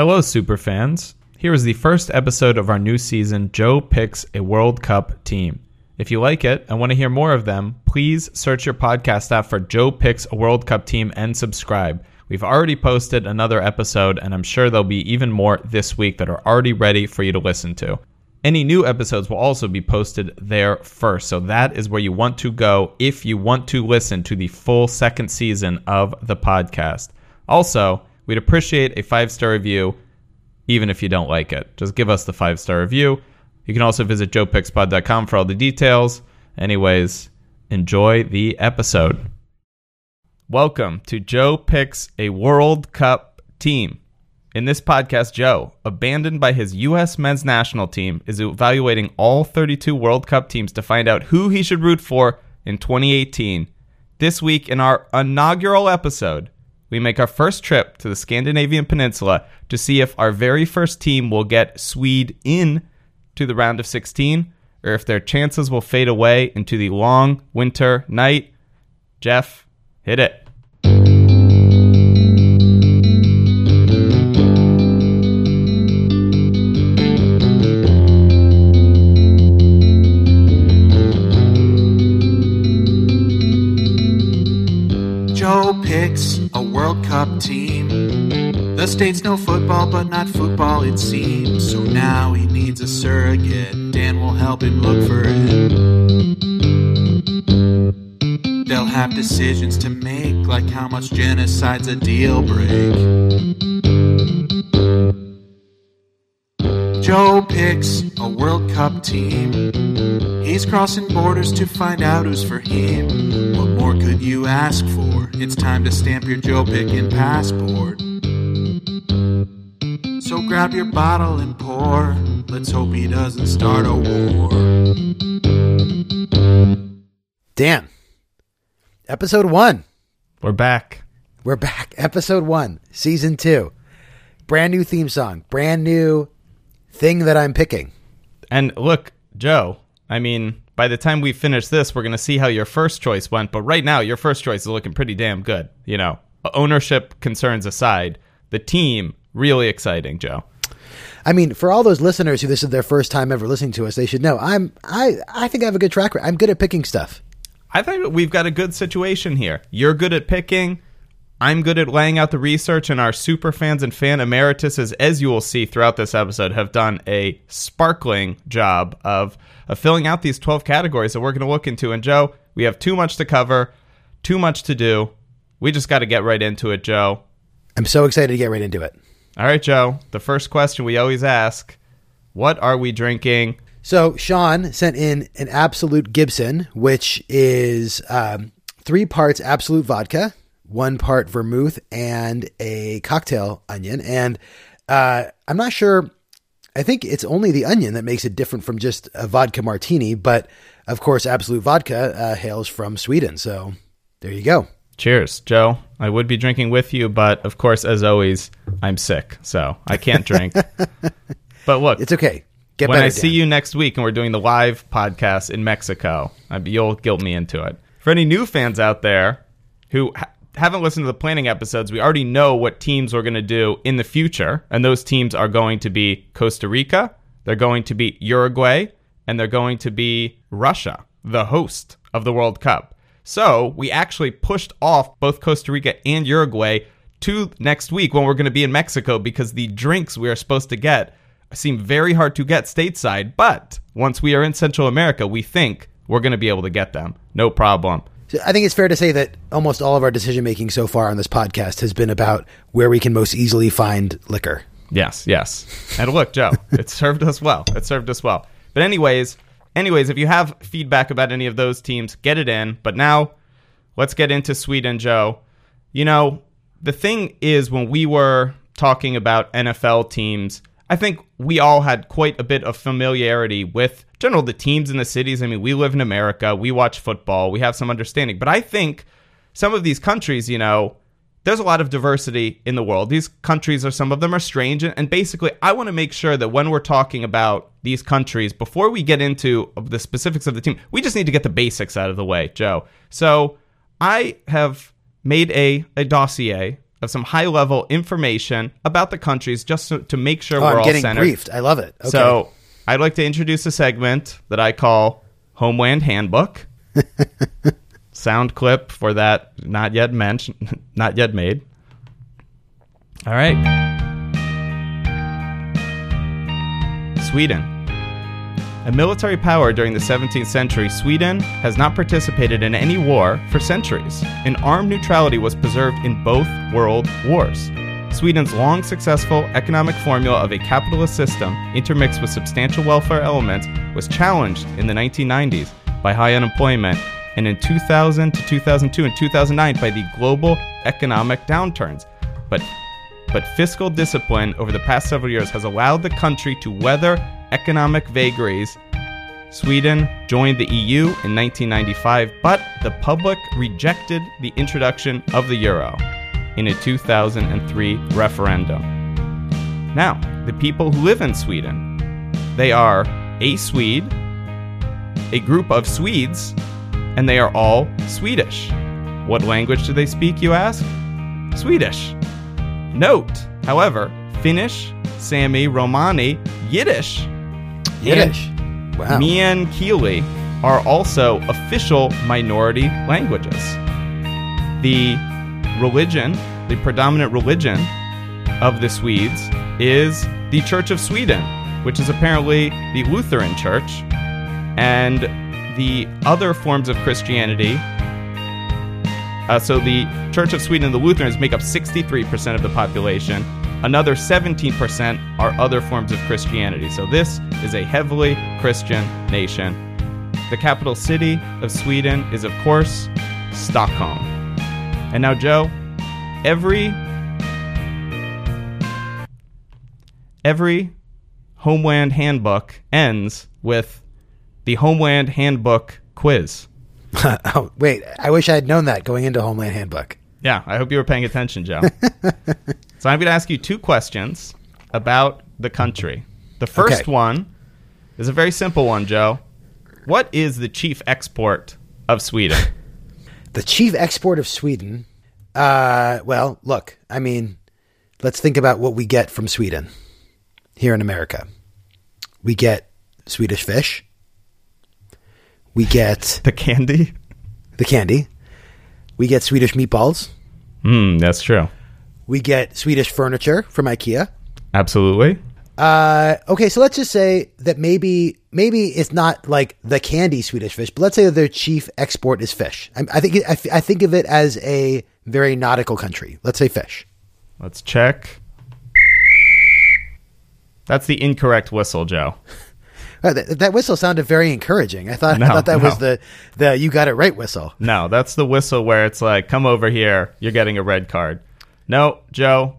Hello, superfans. Here is the first episode of our new season, Joe Picks a World Cup Team. If you like it and want to hear more of them, please search your podcast app for Joe Picks a World Cup Team and subscribe. We've already posted another episode, and I'm sure there'll be even more this week that are already ready for you to listen to. Any new episodes will also be posted there first, so that is where you want to go if you want to listen to the full second season of the podcast. Also, we'd appreciate a 5-star review, even if you don't like it. Just give us the 5-star review. You can also visit JoePicksPod.com for all the details. Anyways, enjoy the episode. Welcome to Joe Picks a World Cup Team. In this podcast, Joe, abandoned by his U.S. men's national team, is evaluating all 32 World Cup teams to find out who he should root for in 2018. This week, in our inaugural episode, we make our first trip to the Scandinavian Peninsula to see if our very first team will get Sweden in to the round of 16, or if their chances will fade away into the long winter night. Jeff, hit it. Joe Picks a World Cup Team. The state's no football, but not football it seems. So now he needs a surrogate. Dan will help him look for it. They'll have decisions to make, like how much genocide's a deal break. Joe picks a World Cup team. He's crossing borders to find out who's for him. What more could you ask for? It's time to stamp your Joe picking passport. So grab your bottle and pour. Let's hope he doesn't start a war. Dan, episode 1. We're back. Episode 1, season 2. Brand new theme song. Brand new thing that I'm picking. And look, Joe, I mean, by the time we finish this, we're going to see how your first choice went. But right now, your first choice is looking pretty damn good. You know, ownership concerns aside, the team, really exciting, Joe. I mean, for all those listeners who this is their first time ever listening to us, they should know I think I have a good track record. I'm good at picking stuff. I think we've got a good situation here. You're good at picking. I'm good at laying out the research, and our super fans and fan emerituses, as you will see throughout this episode, have done a sparkling job of filling out these 12 categories that we're going to look into. And, Joe, we have too much to cover, too much to do. We just got to get right into it, Joe. I'm so excited to get right into it. All right, Joe. The first question we always ask, what are we drinking? So Sean sent in an Absolut Gibson, which is 3 parts Absolut vodka, 1 part vermouth, and a cocktail onion. And I'm not sure. I think it's only the onion that makes it different from just a vodka martini. But, of course, Absolut Vodka hails from Sweden. So there you go. Cheers, Joe. I would be drinking with you, but, of course, as always, I'm sick. So I can't drink. But look. It's okay. Get better, Dan. When I see you next week and we're doing the live podcast in Mexico, you'll guilt me into it. For any new fans out there who haven't listened to the planning episodes, we already know what teams we're going to do in the future, and those teams are going to be Costa Rica, they're going to be Uruguay, and they're going to be Russia, the host of the World Cup. So we actually pushed off both Costa Rica and Uruguay to next week when we're going to be in Mexico, because the drinks we are supposed to get seem very hard to get stateside, but once we are in Central America, we think we're going to be able to get them. No problem. I think it's fair to say that almost all of our decision-making so far on this podcast has been about where we can most easily find liquor. Yes. And look, Joe, it served us well. But anyways, if you have feedback about any of those teams, get it in. But now let's get into Sweden, Joe. You know, the thing is, when we were talking about NFL teams, I think we all had quite a bit of familiarity with general the teams in the cities. I mean, we live in America. We watch football. We have some understanding. But I think some of these countries, you know, there's a lot of diversity in the world. These countries, are some of them are strange. And basically, I want to make sure that when we're talking about these countries, before we get into the specifics of the team, we just need to get the basics out of the way, Joe. So I have made a dossier of some high-level information about the countries just to make sure we're all centered. I'm getting briefed. I love it. Okay. So I'd like to introduce a segment that I call Homeland Handbook. Sound clip for that not yet made. All right. Sweden. A military power during the 17th century, Sweden has not participated in any war for centuries, and armed neutrality was preserved in both world wars. Sweden's long successful economic formula of a capitalist system intermixed with substantial welfare elements was challenged in the 1990s by high unemployment, and in 2000 to 2002 and 2009 by the global economic downturns. But fiscal discipline over the past several years has allowed the country to weather economic vagaries. Sweden joined the EU in 1995, but the public rejected the introduction of the euro in a 2003 referendum. Now, the people who live in Sweden, they are a Swede, a group of Swedes, and they are all Swedish. What language do they speak, you ask? Swedish. Note, however, Finnish, Sami, Romani, Yiddish. Wow. Meänkieli are also official minority languages. The predominant religion of the Swedes is the Church of Sweden, which is apparently the Lutheran Church, and the other forms of Christianity. So the Church of Sweden and the Lutherans make up 63% of the population. Another 17% are other forms of Christianity. So this is a heavily Christian nation. The capital city of Sweden is, of course, Stockholm. And now, Joe, every Homeland Handbook ends with the Homeland Handbook quiz. Oh, wait, I wish I had known that going into Homeland Handbook. Yeah, I hope you were paying attention, Joe. So I'm going to ask you two questions about the country. The first one is a very simple one, Joe. What is the chief export of Sweden? The chief export of Sweden? Well, look, I mean, let's think about what we get from Sweden here in America. We get Swedish fish. We get... The candy. We get Swedish meatballs. That's true. We get Swedish furniture from IKEA. Absolutely. Okay, so let's just say that maybe it's not like the candy Swedish fish, but let's say that their chief export is fish. I think of it as a very nautical country. Let's say fish. Let's check. That's the incorrect whistle, Joe. That whistle sounded very encouraging. I thought that was the you got it right whistle. No, that's the whistle where it's like, come over here, you're getting a red card. No, Joe.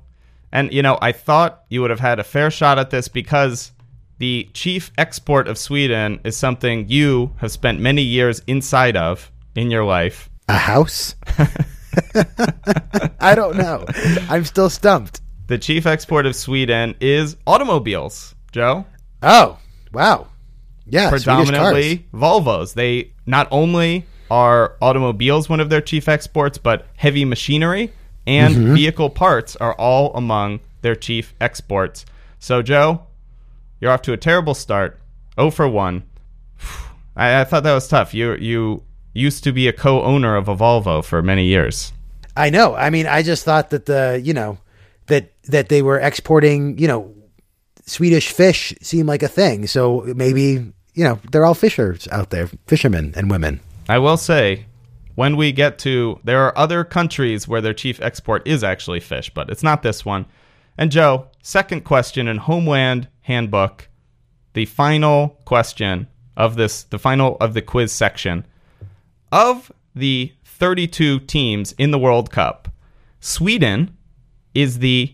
And, you know, I thought you would have had a fair shot at this because the chief export of Sweden is something you have spent many years inside of in your life. A house? I don't know. I'm still stumped. The chief export of Sweden is automobiles, Joe. Oh, wow. Yeah, predominantly Volvos. They not only are automobiles one of their chief exports, but heavy machinery and vehicle parts are all among their chief exports. So, Joe, you're off to a terrible start. 0 for 1. I thought that was tough. You used to be a co-owner of a Volvo for many years. I know. I mean, I just thought that that they were exporting, Swedish fish seem like a thing, so maybe, they're all fishers out there, fishermen and women. I will say, when we get to, there are other countries where their chief export is actually fish, but it's not this one. And Joe, second question in Homeland Handbook, the final question of this, the final of the quiz section. Of the 32 teams in the World Cup, Sweden is the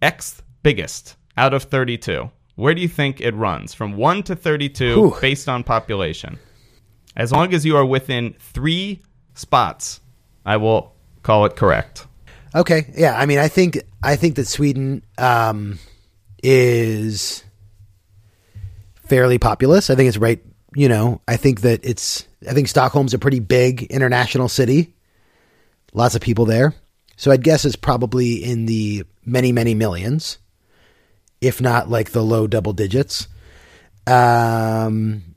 Xth biggest out of 32. Where do you think it runs? From 1 to 32, based on population. As long as you are within 3 spots, I will call it correct. Okay, yeah. I mean, I think that Sweden is fairly populous. I think it's right, I think Stockholm's a pretty big international city. Lots of people there. So I'd guess it's probably in the many, many millions, if not like the low double digits. So I'm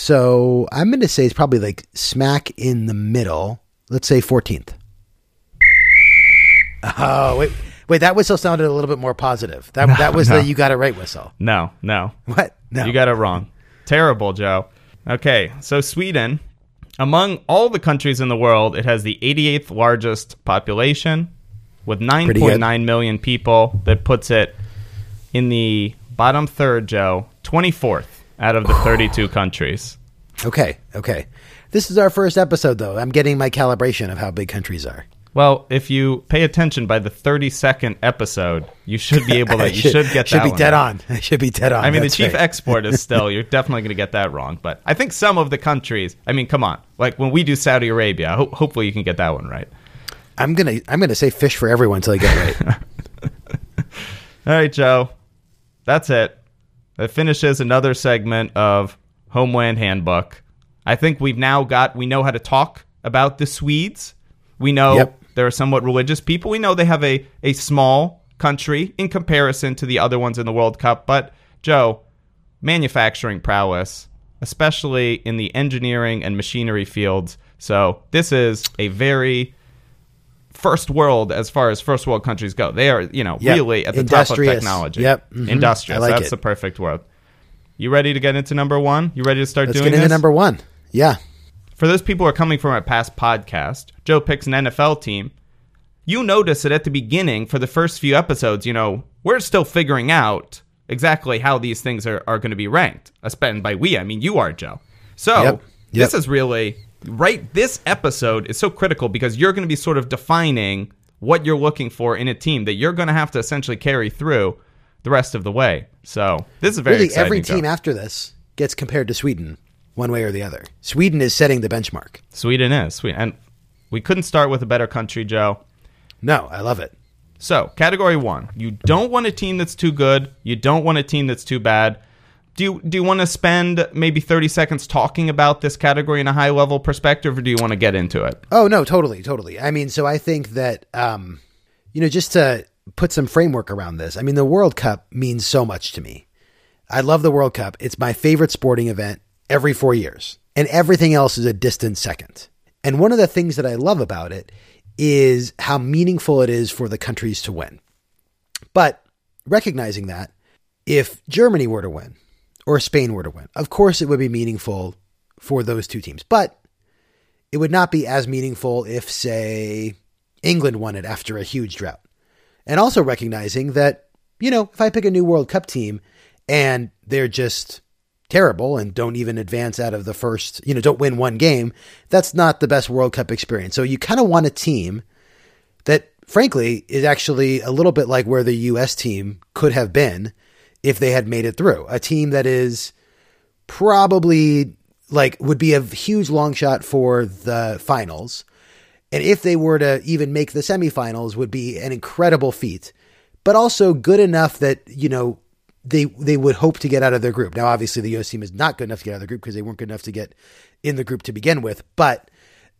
going to say it's probably like smack in the middle. Let's say 14th. Oh, wait, that whistle sounded a little bit more positive. That was the you got it right whistle. No. What? No. You got it wrong. Terrible, Joe. Okay, so Sweden, among all the countries in the world, it has the 88th largest population with 9.9 million people. That puts it in the bottom third, Joe, 24th out of the 32 countries. Okay. This is our first episode, though. I'm getting my calibration of how big countries are. Well, if you pay attention by the 32nd episode, you should be able to. I should be dead on. I mean, the chief export is still. You're definitely going to get that wrong. But I think some of the countries. I mean, come on. Like when we do Saudi Arabia, hopefully you can get that one right. I'm gonna say fish for everyone until I get it right. All right, Joe. That's it. That finishes another segment of Homeland Handbook. I think we've now got. We know how to talk about the Swedes. We know they're somewhat religious people. We know they have a small country in comparison to the other ones in the World Cup. But, Joe, manufacturing prowess, especially in the engineering and machinery fields. So this is a very first world as far as first world countries go. They are, really at the top of technology. Yep. Mm-hmm. Industrious. Like that's the perfect word. You ready to get into number one? You ready to start doing this? Let's get into number one. Yeah. For those people who are coming from our past podcast, Joe picks an NFL team. You notice that at the beginning, for the first few episodes, we're still figuring out exactly how these things are going to be ranked. And by we, I mean you are, Joe. So this is really, right, this episode is so critical because you're going to be sort of defining what you're looking for in a team that you're going to have to essentially carry through the rest of the way. So this is very exciting, every team, Joe. After this gets compared to Sweden. One way or the other. Sweden is setting the benchmark. And we couldn't start with a better country, Joe. No, I love it. So, category one. You don't want a team that's too good. You don't want a team that's too bad. Do you want to spend maybe 30 seconds talking about this category in a high-level perspective, or do you want to get into it? Oh, no, totally. I mean, so I think that, just to put some framework around this, I mean, the World Cup means so much to me. I love the World Cup. It's my favorite sporting event. Every 4 years, and everything else is a distant second. And one of the things that I love about it is how meaningful it is for the countries to win. But recognizing that if Germany were to win or Spain were to win, of course it would be meaningful for those two teams, but it would not be as meaningful if, say, England won it after a huge drought. And also recognizing that, if I pick a new World Cup team and they're just terrible and don't even advance out of the first, don't win one game, that's not the best World Cup experience. So you kind of want a team that, frankly, is actually a little bit like where the U.S. team could have been if they had made it through. A team that is probably, would be a huge long shot for the finals. And if they were to even make the semifinals, would be an incredible feat. But also good enough that, they would hope to get out of their group. Now, obviously, the U.S. team is not good enough to get out of the group because they weren't good enough to get in the group to begin with. But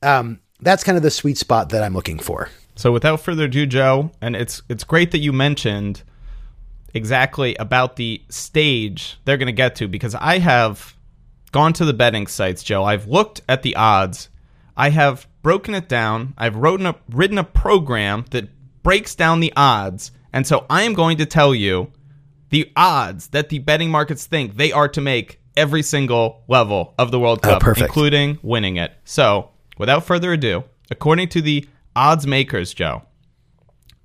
that's kind of the sweet spot that I'm looking for. So without further ado, Joe, and it's great that you mentioned exactly about the stage they're going to get to, because I have gone to the betting sites, Joe. I've looked at the odds. I have broken it down. I've written a program that breaks down the odds. And so I am going to tell you the odds that the betting markets think they are to make every single level of the World Cup, including winning it. So, without further ado, according to the odds makers, Joe,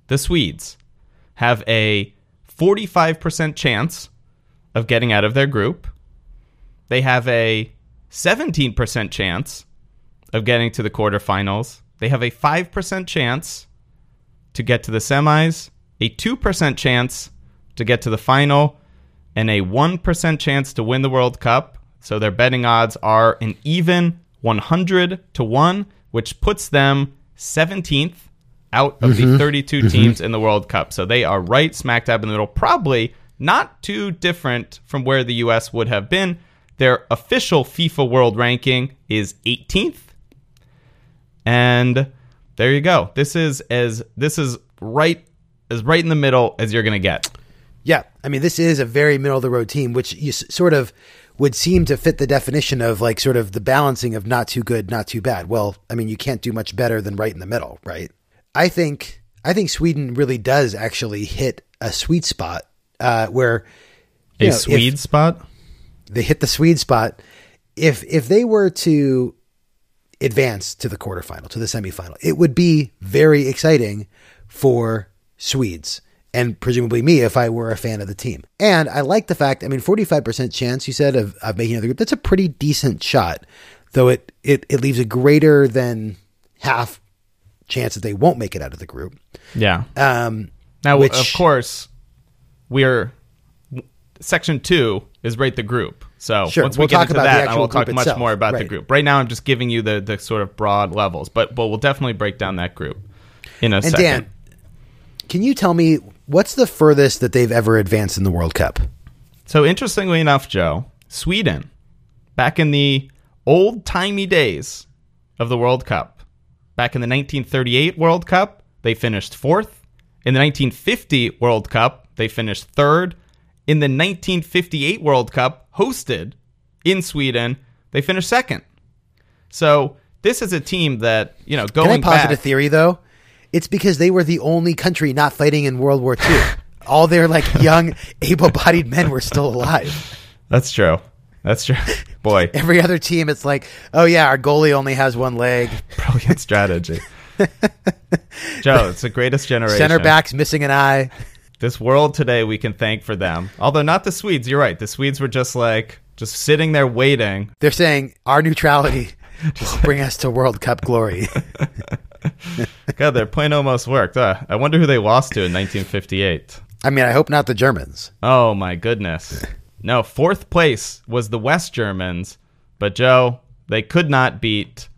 the Swedes have a 45% chance of getting out of their group. They have a 17% chance of getting to the quarterfinals. They have a 5% chance to get to the semis, a 2% chance to get to the final, and a 1% chance to win the World Cup. So their betting odds are an even 100-1, which puts them 17th out of the 32 teams in the World Cup. So they are right smack dab in the middle, probably not too different from where the U.S. would have been. Their official FIFA World Ranking is 18th, and There you go. This is right in the middle as you're going to get. Yeah. I mean, this is a very middle of the road team, which you sort of would seem to fit the definition of like sort of the balancing of not too good, not too bad. Well, I mean, you can't do much better than right in the middle, right? I think Sweden really does actually hit a sweet spot where a Swede spot. They hit the Swede spot. If they were to advance to the quarterfinal, to the semifinal, it would be very exciting for Swedes and presumably me if I were a fan of the team. And I like the fact, I mean, 45% chance you said of making another group. That's a pretty decent shot, though it leaves a greater than half chance that they won't make it out of the group. Yeah. Now, which, of course, we're section 2 is rate the group. So sure, once we'll get into that, I will talk much more about the group. Right now, I'm just giving you the sort of broad levels, but we'll definitely break down that group in a second. Dan, can you tell me what's the furthest that they've ever advanced in the World Cup? So interestingly enough, Joe, Sweden, back in the old-timey days of the World Cup, back in the 1938 World Cup, they finished 4th. In the 1950 World Cup, they finished 3rd. In the 1958 World Cup, hosted in Sweden, they finished 2nd. So this is a team that, you know, going back... Can I posit a theory, though? It's because they were the only country not fighting in World War II. All their, like, young, able-bodied men were still alive. That's true. Boy. Every other team, it's like, oh, yeah, our goalie only has one leg. Brilliant strategy. Joe, it's the greatest generation. Center back's missing an eye. This world today we can thank for them. Although not the Swedes. You're right. The Swedes were just sitting there waiting. They're saying our neutrality will bring us to World Cup glory. God, their plan almost worked. I wonder who they lost to in 1958. I mean, I hope not the Germans. Oh, my goodness. No, 4th place was the West Germans, but Joe, they could not beat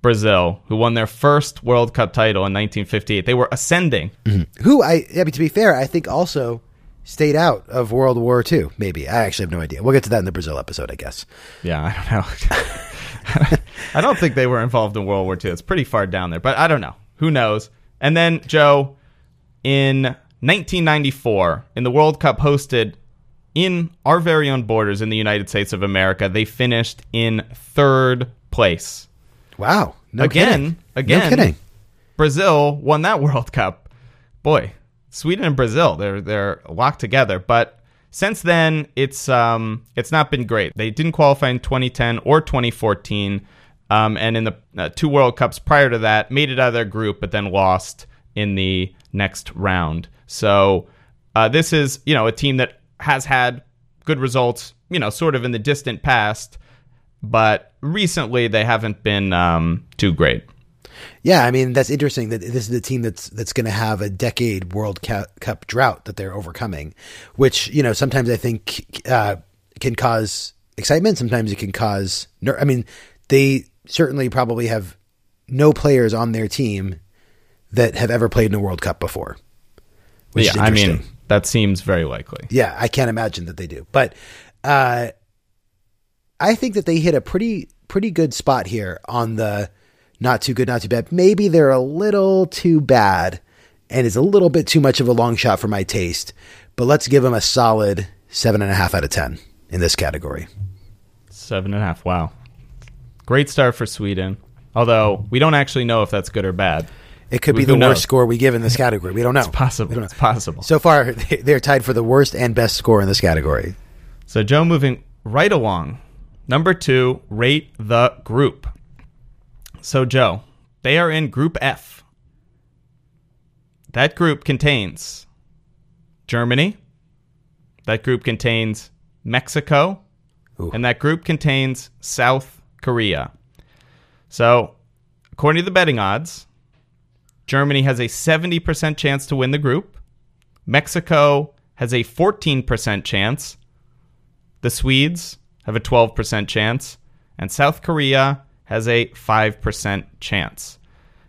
Brazil, who won their first World Cup title in 1958. They were ascending. Mm-hmm. To be fair, I think also stayed out of World War II, maybe. I actually have no idea. We'll get to that in the Brazil episode, I guess. Yeah, I don't know. I don't think they were involved in World War II. It's pretty far down there, but I don't know. Who knows? And then, Joe, in 1994, in the World Cup hosted in our very own borders in the United States of America, they finished in 3rd place. Wow. No kidding. Brazil won that World Cup. Boy, Sweden and Brazil, they're locked together. But since then, it's not been great. They didn't qualify in 2010 or 2014. And in the 2 World Cups prior to that, made it out of their group, but then lost in the next round. So this is, you know, a team that has had good results, you know, sort of in the distant past, but recently they haven't been too great. Yeah, I mean, that's interesting that this is the team that's going to have a decade World Cup drought that they're overcoming, which, you know, sometimes I think can cause excitement. Sometimes it can cause they certainly probably have no players on their team that have ever played in a World Cup before. Which is interesting. I mean, that seems very likely. Yeah, I can't imagine that they do. But I think that they hit a pretty good spot here on the not too good, not too bad. Maybe they're a little too bad and it's a little bit too much of a long shot for my taste. But let's give them a solid 7.5 out of 10 in this category. 7.5. Wow. Great start for Sweden. Although we don't actually know if that's good or bad. It could be the worst score we give in this category. We don't know. It's possible. So far, they're tied for the worst and best score in this category. So, Joe, moving right along. Number 2, rate the group. So, Joe, they are in Group F. That group contains Germany. That group contains Mexico. Ooh. And that group contains South Korea. So, according to the betting odds... Germany has a 70% chance to win the group. Mexico has a 14% chance. The Swedes have a 12% chance. And South Korea has a 5% chance.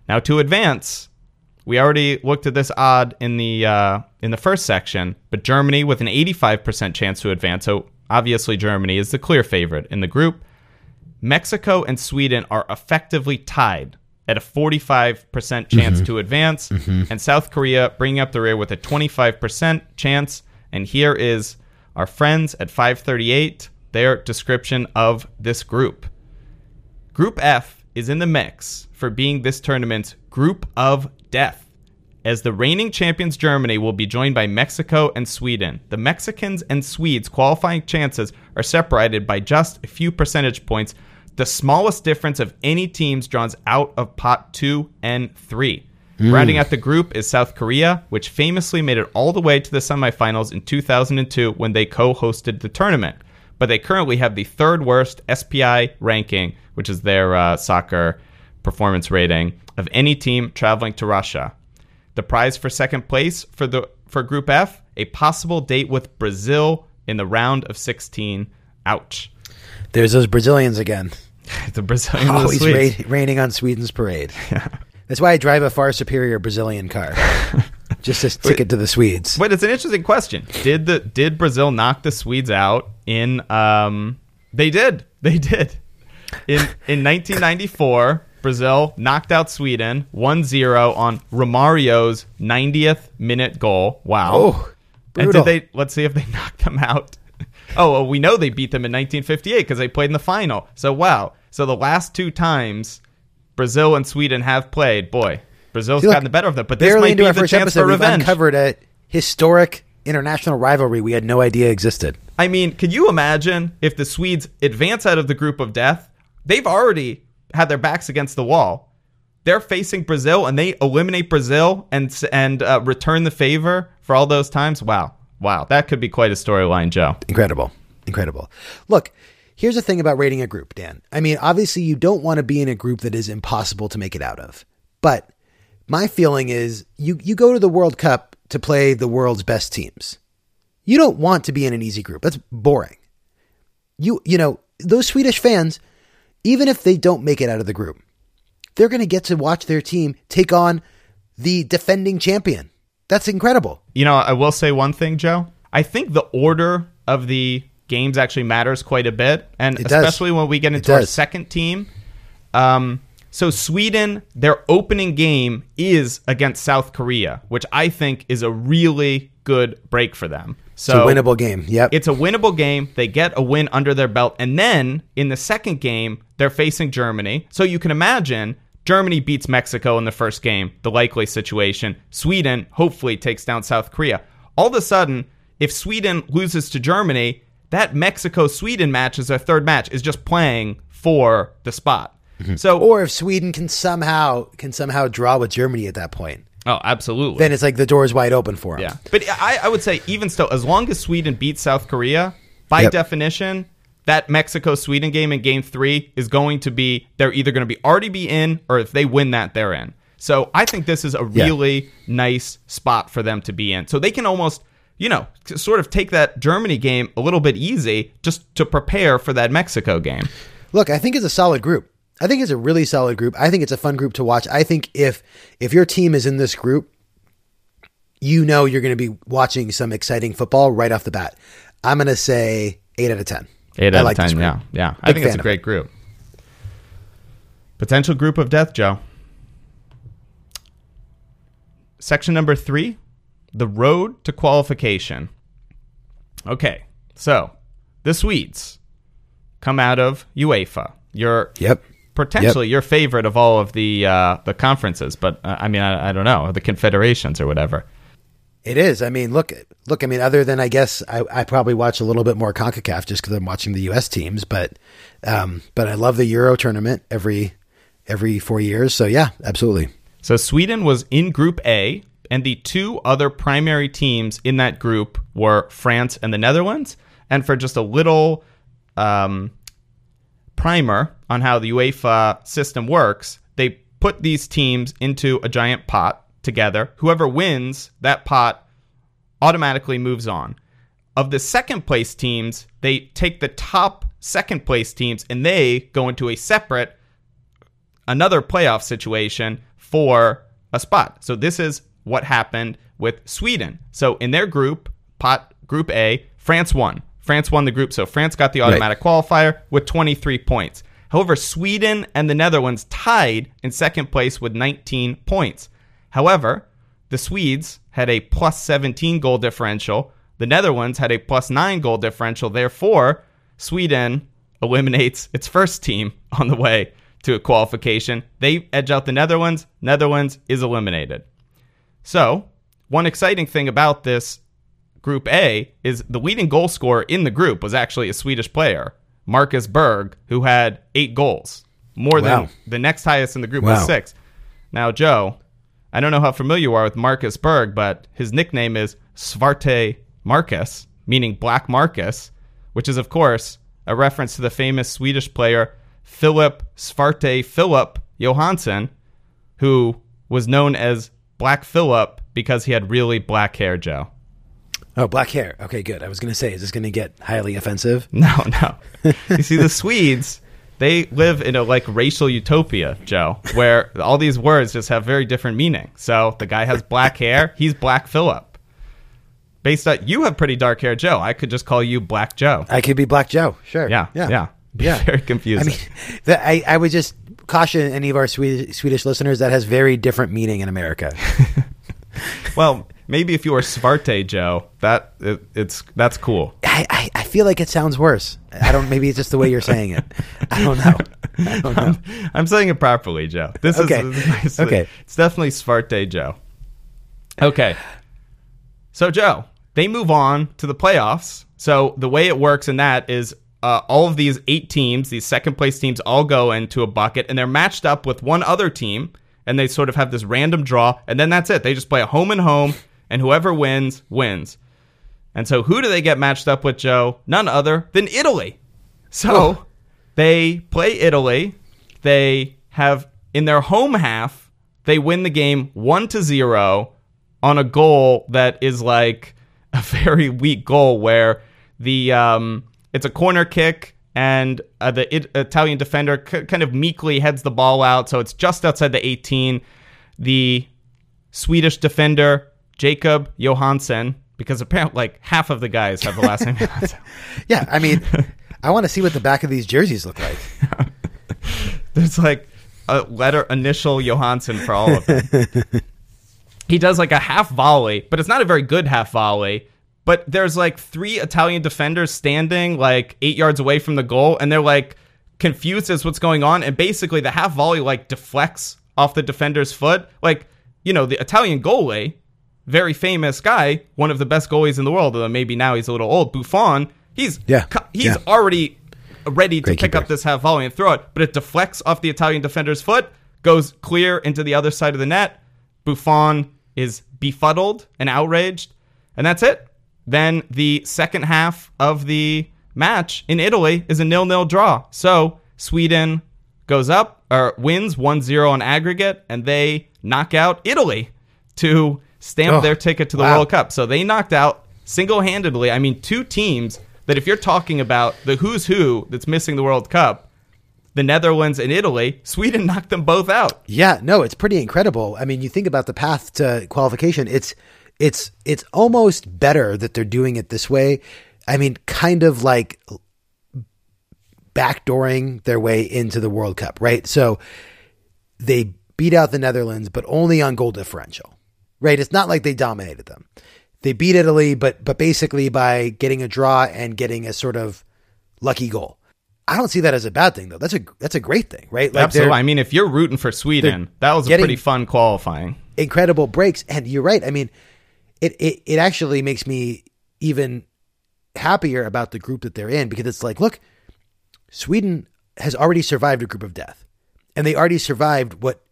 Now, to advance, we already looked at this odd in the first section, but Germany with an 85% chance to advance. So, obviously, Germany is the clear favorite in the group. Mexico and Sweden are effectively tied at a 45% chance to advance, and South Korea bringing up the rear with a 25% chance. And here is our friends at 538, their description of this group. Group F is in the mix for being this tournament's group of death, as the reigning champions Germany will be joined by Mexico and Sweden. The Mexicans and Swedes' qualifying chances are separated by just a few percentage points, the smallest difference of any teams draws out of pot 2 and 3. Rounding out the group is South Korea, which famously made it all the way to the semifinals in 2002 when they co-hosted the tournament. But they currently have the third worst SPI ranking, which is their soccer performance rating, of any team traveling to Russia. The prize for second place for Group F, a possible date with Brazil in the round of 16. Ouch. There's those Brazilians again. The Brazilians always raining on Sweden's parade. Yeah. That's why I drive a far superior Brazilian car. Just to stick it to the Swedes. But it's an interesting question. Did Brazil knock the Swedes out in They did. In 1994, Brazil knocked out Sweden 1-0 on Romario's 90th minute goal. Wow. Oh, brutal. And let's see if they knocked them out. Oh, well, we know they beat them in 1958 because they played in the final. So, wow. So the last two times Brazil and Sweden have played, boy, Brazil's gotten the better of them. But this might be the chance for revenge. We've uncovered a historic international rivalry we had no idea existed. I mean, can you imagine if the Swedes advance out of the group of death? They've already had their backs against the wall. They're facing Brazil, and they eliminate Brazil and return the favor for all those times. Wow. Wow. That could be quite a storyline, Joe. Incredible. Look, here's the thing about rating a group, Dan. I mean, obviously, you don't want to be in a group that is impossible to make it out of. But my feeling is you go to the World Cup to play the world's best teams. You don't want to be in an easy group. That's boring. You know, those Swedish fans, even if they don't make it out of the group, they're going to get to watch their team take on the defending champion. That's incredible. You know, I will say one thing, Joe. I think the order of the games actually matters quite a bit, and especially when we get into our second team. So Sweden, their opening game is against South Korea, which I think is a really good break for them. So it's a winnable game. Yep. It's a winnable game. They get a win under their belt. And then in the second game, they're facing Germany. So you can imagine Germany beats Mexico in the first game, the likely situation. Sweden hopefully takes down South Korea. All of a sudden, if Sweden loses to Germany, that Mexico-Sweden match is their third match, is just playing for the spot. Mm-hmm. So, or if Sweden can somehow draw with Germany at that point. Oh, absolutely. Then it's like the door's wide open for them. Yeah. But I would say even still, as long as Sweden beats South Korea, by definition, that Mexico-Sweden game in game 3 is going to be, they're either going to be already be in, or if they win that, they're in. So I think this is a really nice spot for them to be in. So they can almost, you know, sort of take that Germany game a little bit easy just to prepare for that Mexico game. Look, I think it's a solid group. I think it's a really solid group. I think it's a fun group to watch. I think if your team is in this group, you know you're going to be watching some exciting football right off the bat. I'm going to say 8 out of 10. 8 out of 10, yeah. Yeah. I think it's a great group. Potential group of death, Joe. Section number 3, the road to qualification. Okay, so the Swedes come out of UEFA. Potentially your favorite of all of the conferences, but I mean, I don't know, the confederations or whatever. It is. I mean, look. I mean, other than I guess I probably watch a little bit more CONCACAF just because I'm watching the U.S. teams, but I love the Euro tournament every 4 years. So yeah, absolutely. So Sweden was in Group A, and the two other primary teams in that group were France and the Netherlands. And for just a little primer on how the UEFA system works, they put these teams into a giant pot together. Whoever wins that pot automatically moves on. Of the second place teams, they take the top second place teams and they go into a separate, another playoff situation for a spot. So this is what happened with Sweden. So in their group, pot Group A, France won. France won the group, so France got the automatic qualifier with 23 points. However, Sweden and the Netherlands tied in second place with 19 points. However, the Swedes had a plus 17 goal differential. The Netherlands had a plus 9 goal differential. Therefore, Sweden eliminates its first team on the way to a qualification. They edge out the Netherlands. Netherlands is eliminated. So, one exciting thing about this Group A is the leading goal scorer in the group was actually a Swedish player, Marcus Berg, who had 8 goals, more than the next highest in the group was 6. Now, Joe, I don't know how familiar you are with Marcus Berg, but his nickname is Svarte Marcus, meaning Black Marcus, which is, of course, a reference to the famous Swedish player Philip Svarte Philip Johansson, who was known as Black Philip because he had really black hair, Joe. Oh, black hair. Okay, good. I was going to say, is this going to get highly offensive? No. You see, the Swedes, they live in a, like, racial utopia, Joe, where all these words just have very different meaning. So the guy has black hair. He's Black Philip. Based on, you have pretty dark hair, Joe. I could just call you Black Joe. I could be Black Joe. Sure. Yeah. Very confusing. I mean, I would just caution any of our Swedish listeners that has very different meaning in America. Well, maybe if you were Svarte Joe, that's cool. I feel like it sounds worse. I don't. Maybe it's just the way you're saying it. I don't know. I'm saying it properly, Joe. This is okay. It's definitely Svarte Joe. Okay. So, Joe, they move on to the playoffs. So the way it works in that is all of these 8 teams, these second place teams, all go into a bucket, and they're matched up with one other team. And they sort of have this random draw, and then that's it. They just play a home and home, and whoever wins, wins. And so who do they get matched up with, Joe? None other than Italy. So they play Italy. They have, in their home half, they win the game 1-0 on a goal that is like a very weak goal where the it's a corner kick. And the Italian defender kind of meekly heads the ball out. So it's just outside the 18. The Swedish defender, Jacob Johansson, because apparently like half of the guys have the last name. Yeah, I mean, I want to see what the back of these jerseys look like. There's like a letter initial Johansson for all of them. He does like a half volley, but it's not a very good half volley. But there's like 3 Italian defenders standing like 8 yards away from the goal, and they're like confused as what's going on. And basically, the half volley like deflects off the defender's foot. Like, you know, the Italian goalie, very famous guy, one of the best goalies in the world, although maybe now he's a little old, Buffon. He's already ready to pick up this half volley and throw it, but it deflects off the Italian defender's foot, goes clear into the other side of the net. Buffon is befuddled and outraged, and that's it. Then the second half of the match in Italy is a 0-0 draw. So Sweden goes up or wins 1-0 on aggregate, and they knock out Italy to stamp their ticket to the World Cup. So they knocked out single-handedly, 2 teams that if you're talking about the who's who that's missing the World Cup, the Netherlands and Italy, Sweden knocked them both out. Yeah, no, it's pretty incredible. I mean, you think about the path to qualification, it's almost better that they're doing it this way. I mean, kind of like backdooring their way into the World Cup, right? So they beat out the Netherlands, but only on goal differential, right? It's not like they dominated them. They beat Italy, but basically by getting a draw and getting a sort of lucky goal. I don't see that as a bad thing, though. That's a great thing, right? Like, absolutely. I mean, if you're rooting for Sweden, that was a pretty fun qualifying. Incredible breaks. And you're right. I mean, It actually makes me even happier about the group that they're in, because it's like, look, Sweden has already survived a group of death, and they already survived what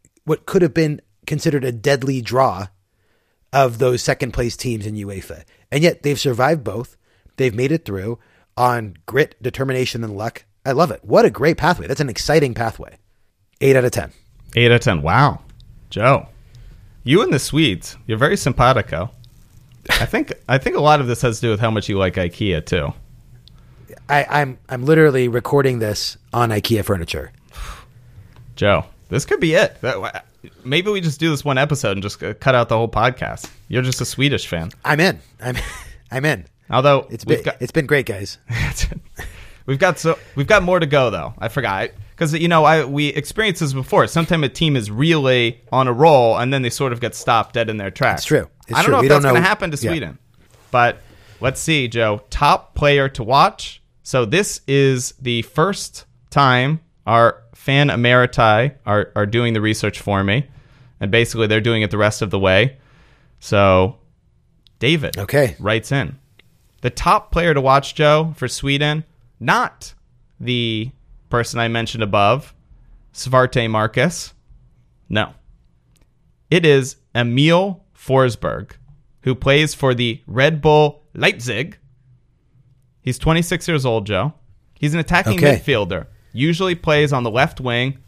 could have been considered a deadly draw of those second place teams in UEFA. And yet they've survived both. They've made it through on grit, determination, and luck. I love it. What a great pathway. That's an exciting pathway. 8 out of 10. 8 out of 10. Wow. Joe, you and the Swedes, you're very simpatico. I think a lot of this has to do with how much you like IKEA too. I'm literally recording this on IKEA furniture. Joe, this could be it. Maybe we just do this one episode and just cut out the whole podcast. You're just a Swedish fan. I'm in. Although it's been great, guys. We've got more to go though. I forgot. Because, you know, we experienced this before. Sometimes a team is really on a roll, and then they sort of get stopped dead in their tracks. It's true. I don't know if that's going to happen to Sweden. Yeah. But let's see, Joe. Top player to watch. So this is the first time our fan emeriti are doing the research for me. And basically, they're doing it the rest of the way. So David writes in. The top player to watch, Joe, for Sweden, not the person I mentioned above, Svante Marcus. No. It is Emil Forsberg, who plays for the Red Bull Leipzig. He's 26 years old, Joe. He's an attacking midfielder. Usually plays on the left wing.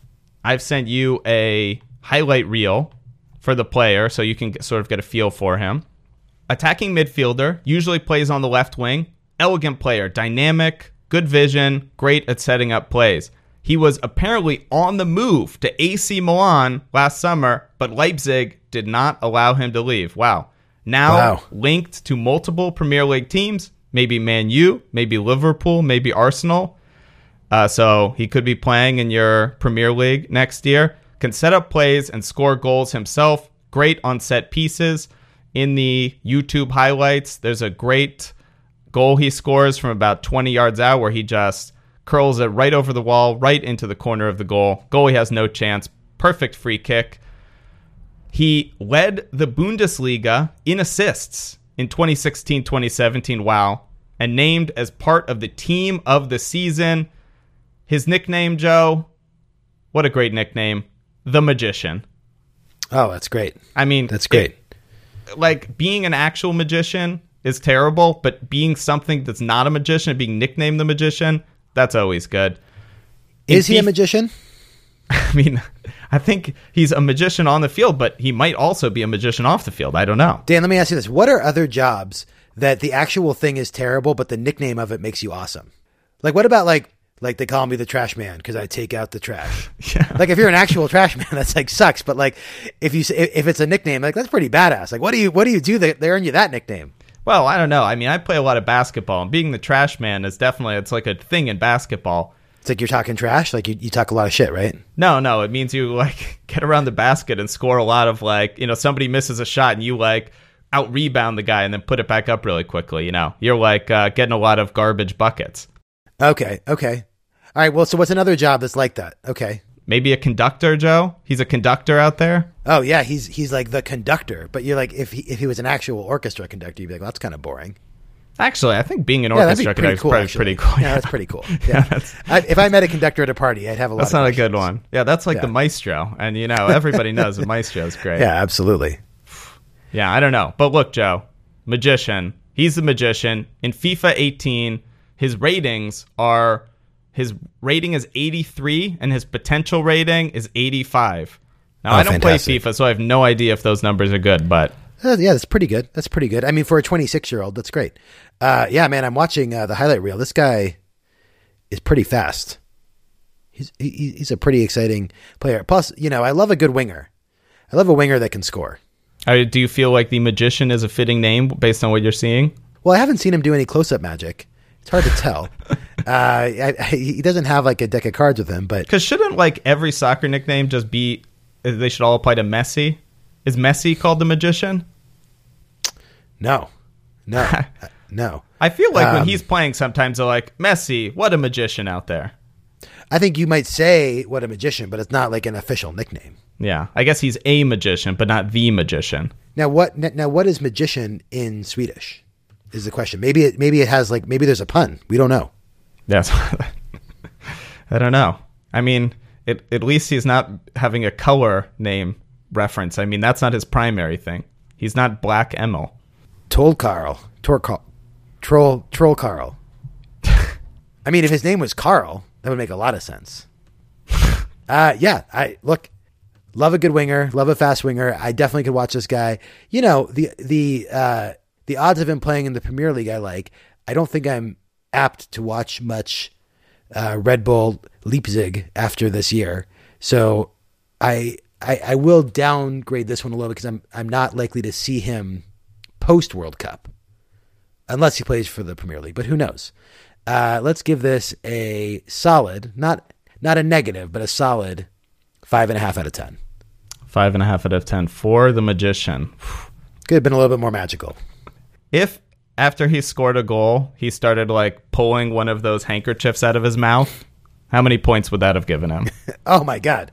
I've sent you a highlight reel for the player so you can sort of get a feel for him. Attacking midfielder, usually plays on the left wing. Elegant player, dynamic, good vision, great at setting up plays. He was apparently on the move to AC Milan last summer, but Leipzig did not allow him to leave. Wow. Now linked to multiple Premier League teams, maybe Man U, maybe Liverpool, maybe Arsenal. So he could be playing in your Premier League next year. Can set up plays and score goals himself. Great on set pieces. In the YouTube highlights, there's a great goal he scores from about 20 yards out where he just curls it right over the wall, right into the corner of the goal. Goalie has no chance. Perfect free kick. He led the Bundesliga in assists in 2016-2017. Wow. And named as part of the team of the season. His nickname, Joe, what a great nickname, The Magician. Oh, that's great. I mean, that's great. Like being an actual magician is terrible, but being something that's not a magician, being nicknamed the Magician, that's always good. Is he a magician? I mean, I think he's a magician on the field, but he might also be a magician off the field. I don't know. Dan, let me ask you this. What are other jobs that the actual thing is terrible, but the nickname of it makes you awesome? Like, what about like they call me the trash man because I take out the trash. Yeah. Like if you're an actual trash man, that's like sucks. But like if it's a nickname, like that's pretty badass. Like what do you do that they earn you that nickname? Well, I don't know. I mean, I play a lot of basketball, and being the trash man is definitely, it's like a thing in basketball. It's like you're talking trash? Like you talk a lot of shit, right? No. It means you like get around the basket and score a lot of like, you know, somebody misses a shot and you like out-rebound the guy and then put it back up really quickly. You know, you're like getting a lot of garbage buckets. Okay. All right, well, so what's another job that's like that? Okay. Maybe a conductor, Joe? He's a conductor out there? Oh, yeah, he's like the conductor. But you're like, if he was an actual orchestra conductor, you'd be like, well, that's kind of boring. Actually, I think being an orchestra conductor is pretty cool. Yeah, that's pretty cool. Yeah. If I met a conductor at a party, I'd have a lot of questions. That's not a good one. Yeah, that's like the maestro. And, you know, everybody knows the maestro is great. Yeah, absolutely. Yeah, I don't know. But look, Joe, magician. He's the magician. In FIFA 18, his rating is 83, and his potential rating is 85. Now, I don't play FIFA, so I have no idea if those numbers are good, but... yeah, that's pretty good. That's pretty good. I mean, for a 26-year-old, that's great. Yeah, man, I'm watching the highlight reel. This guy is pretty fast. He's a pretty exciting player. Plus, you know, I love a good winger. I love a winger that can score. Do you feel like the Magician is a fitting name based on what you're seeing? Well, I haven't seen him do any close-up magic. It's hard to tell. He doesn't have like a deck of cards with him, but because shouldn't like every soccer nickname just be? They should all apply to Messi. Is Messi called the Magician? No. I feel like when he's playing, sometimes they're like, Messi, what a magician out there. I think you might say what a magician, but it's not like an official nickname. Yeah, I guess he's a magician, but not the magician. Now what is magician in Swedish? Is the question. Maybe it has like, maybe there's a pun. We don't know. Yes. I don't know. I mean, at least he's not having a color name reference. I mean, that's not his primary thing. He's not Black Emil. Troll Carl. I mean, if his name was Carl, that would make a lot of sense. Yeah. Love a good winger. Love a fast winger. I definitely could watch this guy. You know, the odds of him playing in the Premier League, I like. I don't think I'm apt to watch much Red Bull Leipzig after this year, so I will downgrade this one a little because I'm not likely to see him post World Cup, unless he plays for the Premier League. But who knows? Let's give this a solid, not a negative, but a solid 5.5 out of 10. 5.5 out of 10 for The Magician. Could have been a little bit more magical. If after he scored a goal, he started like pulling one of those handkerchiefs out of his mouth, how many points would that have given him? Oh my God.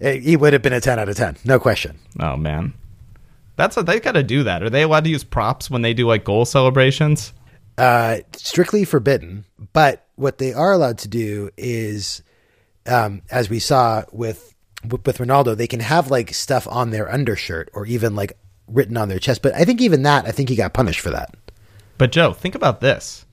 He would have been a 10 out of 10. No question. Oh man. That's what they've got to do that. Are they allowed to use props when they do like goal celebrations? Strictly forbidden. But what they are allowed to do is, as we saw with Ronaldo, they can have like stuff on their undershirt or even like written on their chest. But I think even that, I think he got punished for that. But Joe, think about this.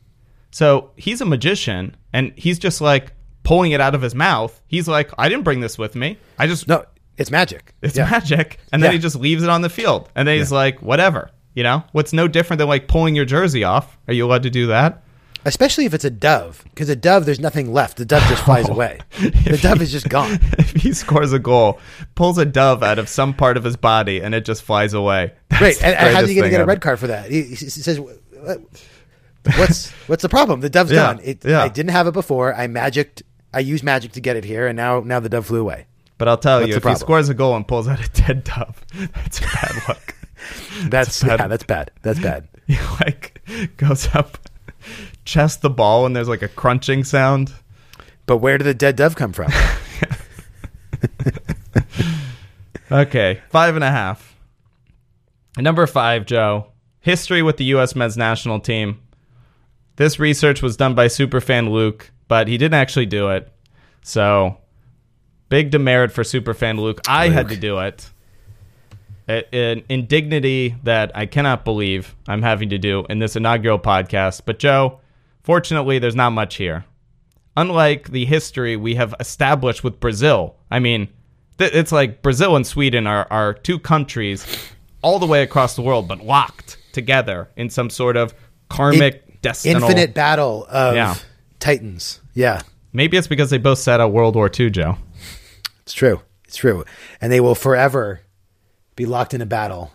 So he's a magician and he's just like pulling it out of his mouth. He's like, I didn't bring this with me. I just... No, it's magic. It's magic. And then he just leaves it on the field. And then he's like, whatever. You know, what's no different than like pulling your jersey off? Are you allowed to do that? Especially if it's a dove, because a dove, there's nothing left. The dove just flies away. The dove is just gone. If he scores a goal, pulls a dove out of some part of his body, and it just flies away. Great. And how's he going to get a red card for that? He says, what's the problem? The dove's gone. I didn't have it before. I used magic to get it here, and now the dove flew away. But I'll tell you, if he scores a goal and pulls out a dead dove, that's a bad look. That's bad. He like goes up, chest the ball, and there's like a crunching sound. But where did the dead dove come from? Okay, 5.5. Number 5, Joe. History with the U.S. men's national team. This research was done by superfan Luke, but he didn't actually do it. So, big demerit for superfan Luke. I had to do it. An indignity that I cannot believe I'm having to do in this inaugural podcast. But Joe, fortunately, there's not much here. Unlike the history we have established with Brazil. I mean, it's like Brazil and Sweden are two countries all the way across the world, but locked together in some sort of karmic destinal infinite battle of titans. Yeah. Maybe it's because they both sat out World War II, Joe. It's true. It's true. And they will forever be locked in a battle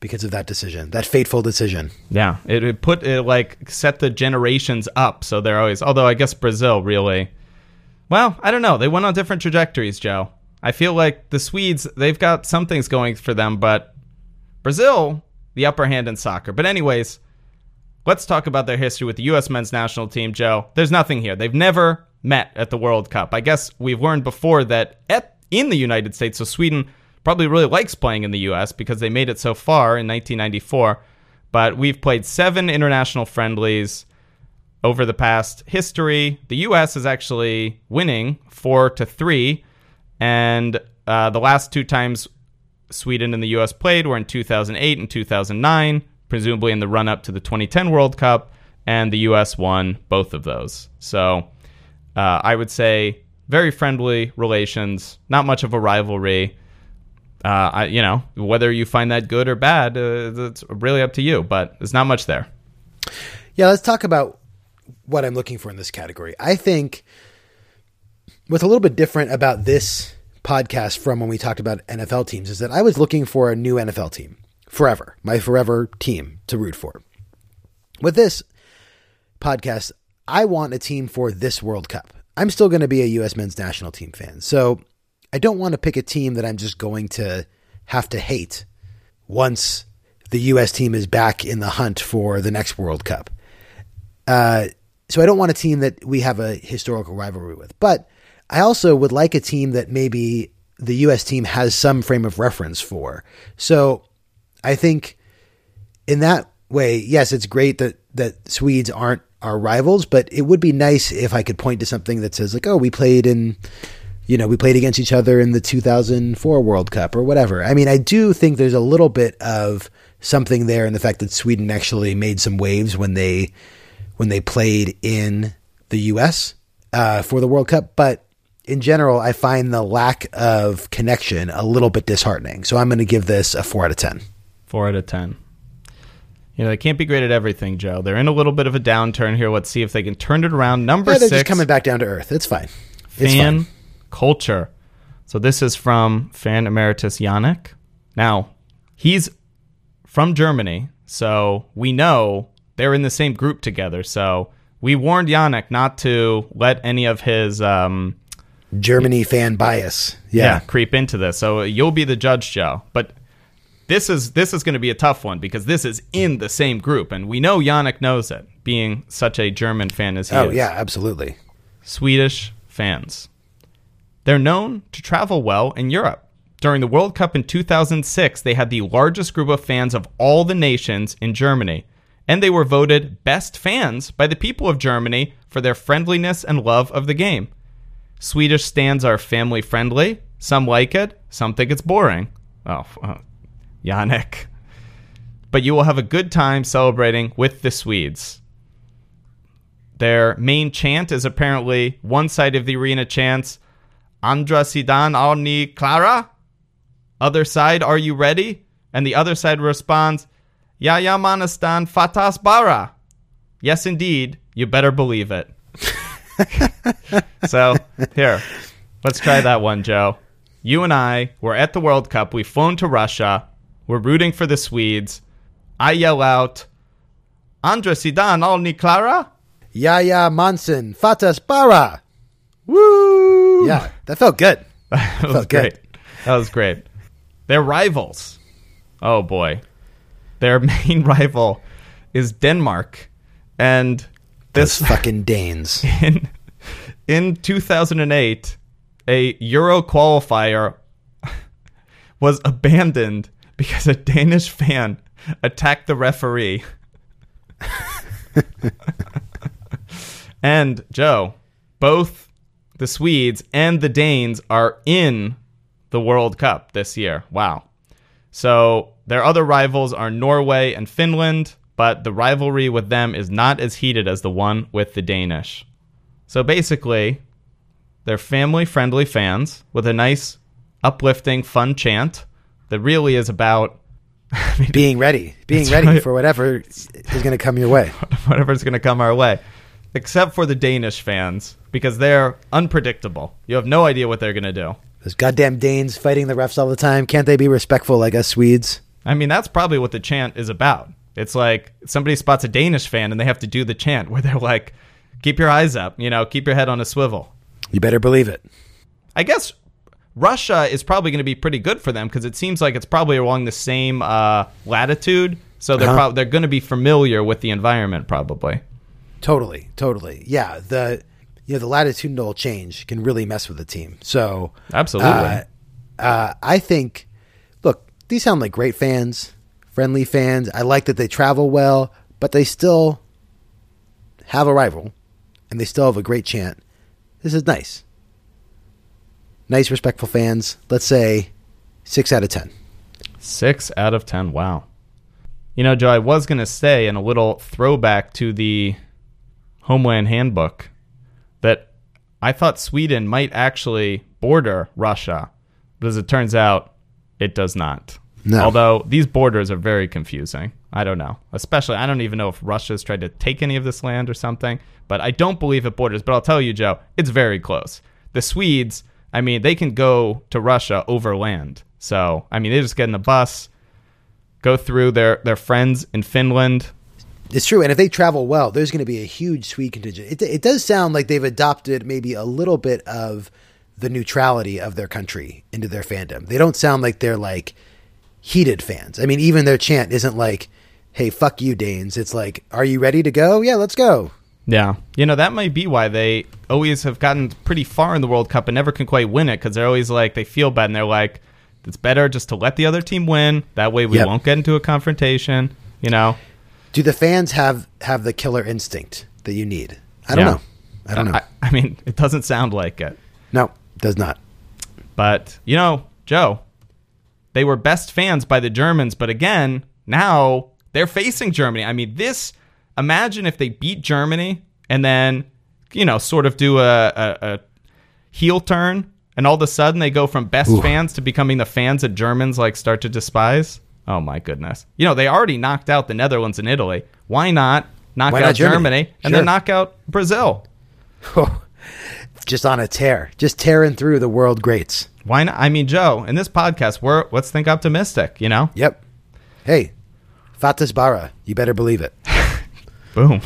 because of that decision, that fateful decision. Yeah, it set the generations up, so they're always. Although I guess Brazil really, well, I don't know. They went on different trajectories, Joe. I feel like the Swedes, they've got some things going for them, but Brazil, the upper hand in soccer. But anyways, let's talk about their history with the U.S. men's national team, Joe. There's nothing here. They've never met at the World Cup. I guess we've learned before that in the United States, so Sweden probably really likes playing in the U.S. because they made it so far in 1994. But we've played 7 international friendlies over the past history. The U.S. is actually winning 4-3. And the last two times Sweden and the U.S. played were in 2008 and 2009, presumably in the run-up to the 2010 World Cup. And the U.S. won both of those. So I would say very friendly relations, not much of a rivalry. Whether you find that good or bad, it's really up to you, but there's not much there. Yeah, let's talk about what I'm looking for in this category. I think what's a little bit different about this podcast from when we talked about NFL teams is that I was looking for a new NFL team forever, my forever team to root for. With this podcast, I want a team for this World Cup. I'm still going to be a U.S. men's national team fan, so I don't want to pick a team that I'm just going to have to hate once the U.S. team is back in the hunt for the next World Cup. So I don't want a team that we have a historical rivalry with. But I also would like a team that maybe the U.S. team has some frame of reference for. So I think in that way, yes, it's great that Swedes aren't our rivals, but it would be nice if I could point to something that says like, oh, we played against each other in the 2004 World Cup or whatever. I mean, I do think there's a little bit of something there in the fact that Sweden actually made some waves when they played in the U.S. For the World Cup. But in general, I find the lack of connection a little bit disheartening. So I'm going to give this a 4 out of 10. 4 out of 10. You know, they can't be great at everything, Joe. They're in a little bit of a downturn here. Let's see if they can turn it around. Number 6. They're just coming back down to earth. It's fine. It's fine. Culture. So this is from fan emeritus Yannick. Now, he's from Germany, so we know they're in the same group together. So We warned Yannick not to let any of his Germany fan bias creep into this. So you'll be the judge, Joe. But this is going to be a tough one because this is in the same group. And we know Yannick knows it, being such a German fan as he is. Oh, yeah, absolutely. Swedish fans. They're known to travel well in Europe. During the World Cup in 2006, they had the largest group of fans of all the nations in Germany. And they were voted best fans by the people of Germany for their friendliness and love of the game. Swedish stands are family friendly. Some like it. Some think it's boring. Oh, Yannick. But you will have a good time celebrating with the Swedes. Their main chant is apparently one side of the arena chants, Andra sidan, all ni klara. Other side, are you ready? And the other side responds, Ja ja mansen, fattas bara. Yes, indeed. You better believe it. So, here. Let's try that one, Joe. You and I were at the World Cup. We've flown to Russia. We're rooting for the Swedes. I yell out, Andra sidan, all ni klara? Ja ja mansen, fattas bara. Woo! Yeah, that felt good. That was great. They're rivals. Oh, boy. Their main rival is Denmark. And those fucking Danes. In 2008, a Euro qualifier was abandoned because a Danish fan attacked the referee. And, Joe, both the Swedes and the Danes are in the World Cup this year. Wow. So their other rivals are Norway and Finland, but the rivalry with them is not as heated as the one with the Danish. So basically, they're family-friendly fans with a nice, uplifting, fun chant that really is about... I mean, being ready right. for whatever is going to come your way. Whatever's going to come our way. Except for the Danish fans, because they're unpredictable. You have no idea what they're going to do. Those goddamn Danes fighting the refs all the time. Can't they be respectful like us Swedes? I mean, that's probably what the chant is about. It's like somebody spots a Danish fan and they have to do the chant where they're like, keep your eyes up, you know, keep your head on a swivel. You better believe it. I guess Russia is probably going to be pretty good for them because it seems like it's probably along the same latitude. So they're going to be familiar with the environment probably. Totally. Yeah, the latitudinal change can really mess with the team. So absolutely. I think, look, these sound like great fans, friendly fans. I like that they travel well, but they still have a rival, and they still have a great chant. This is nice. Nice, respectful fans. Let's say 6 out of 10. 6 out of 10. Wow. You know, Joe, I was going to say in a little throwback to the Homeland Handbook that I thought Sweden might actually border Russia, but as it turns out, it does not. No. Although these borders are very confusing. I don't know. Especially, I don't even know if Russia's tried to take any of this land or something, but I don't believe it borders. But I'll tell you, Joe, it's very close. The Swedes, I mean, they can go to Russia over land. So, I mean, they just get in a bus, go through their friends in Finland. It's true, and if they travel well, there's going to be a huge Swede contingent. It does sound like they've adopted maybe a little bit of the neutrality of their country into their fandom. They don't sound like they're like heated fans. I mean, even their chant isn't like, hey, fuck you, Danes. It's like, are you ready to go? Yeah, let's go. Yeah. You know, that might be why they always have gotten pretty far in the World Cup and never can quite win it because they're always like, they feel bad, and they're like, it's better just to let the other team win. That way we won't get into a confrontation, you know. Do the fans have the killer instinct that you need? I don't know. I mean, it doesn't sound like it. No, it does not. But, you know, Joe, they were best fans by the Germans. But again, now they're facing Germany. I mean, imagine if they beat Germany and then, you know, sort of do a heel turn. And all of a sudden they go from best fans to becoming the fans that Germans like start to despise. Oh, my goodness. You know, they already knocked out the Netherlands and Italy. Why not knock out Germany and then knock out Brazil? Oh, just on a tear. Just tearing through the world greats. Why not? I mean, Joe, in this podcast, let's think optimistic, you know? Yep. Hey, fattas bara. You better believe it. Boom.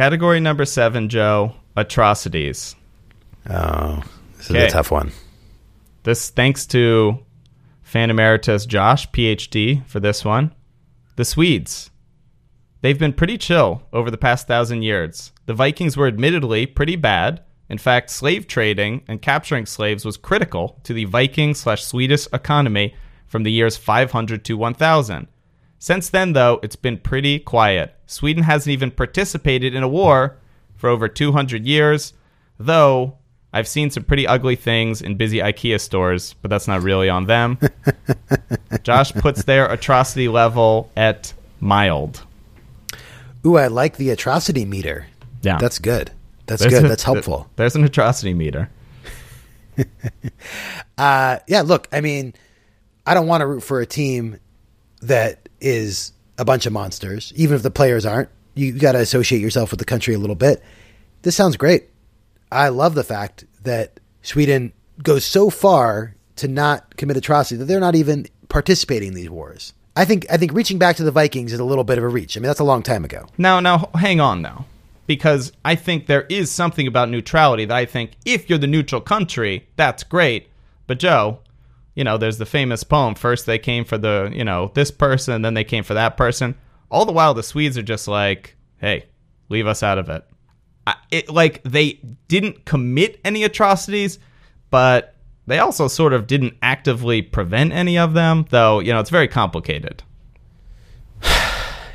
Category number 7, Joe, atrocities. Oh, this is a tough one. This thanks to fan emeritus Josh, PhD, for this one. The Swedes. They've been pretty chill over the past 1,000 years. The Vikings were admittedly pretty bad. In fact, slave trading and capturing slaves was critical to the Viking/Swedish economy from the years 500 to 1000. Since then, though, it's been pretty quiet. Sweden hasn't even participated in a war for over 200 years, though I've seen some pretty ugly things in busy IKEA stores, but that's not really on them. Josh puts their atrocity level at mild. Ooh, I like the atrocity meter. Yeah. That's good. That's good. That's helpful. There's an atrocity meter. Yeah, look, I mean, I don't want to root for a team that is a bunch of monsters, even if the players aren't. You got to associate yourself with the country a little bit. This sounds great. I love the fact that Sweden goes so far to not commit atrocity that they're not even participating in these wars. I think reaching back to the Vikings is a little bit of a reach. I mean, that's a long time ago. Now, hang on, though, because I think there is something about neutrality that I think if you're the neutral country, that's great. But, Joe, you know, there's the famous poem. First they came for the, you know, this person, then they came for that person. All the while, the Swedes are just like, hey, leave us out of it. They didn't commit any atrocities, but they also sort of didn't actively prevent any of them, though, you know, it's very complicated.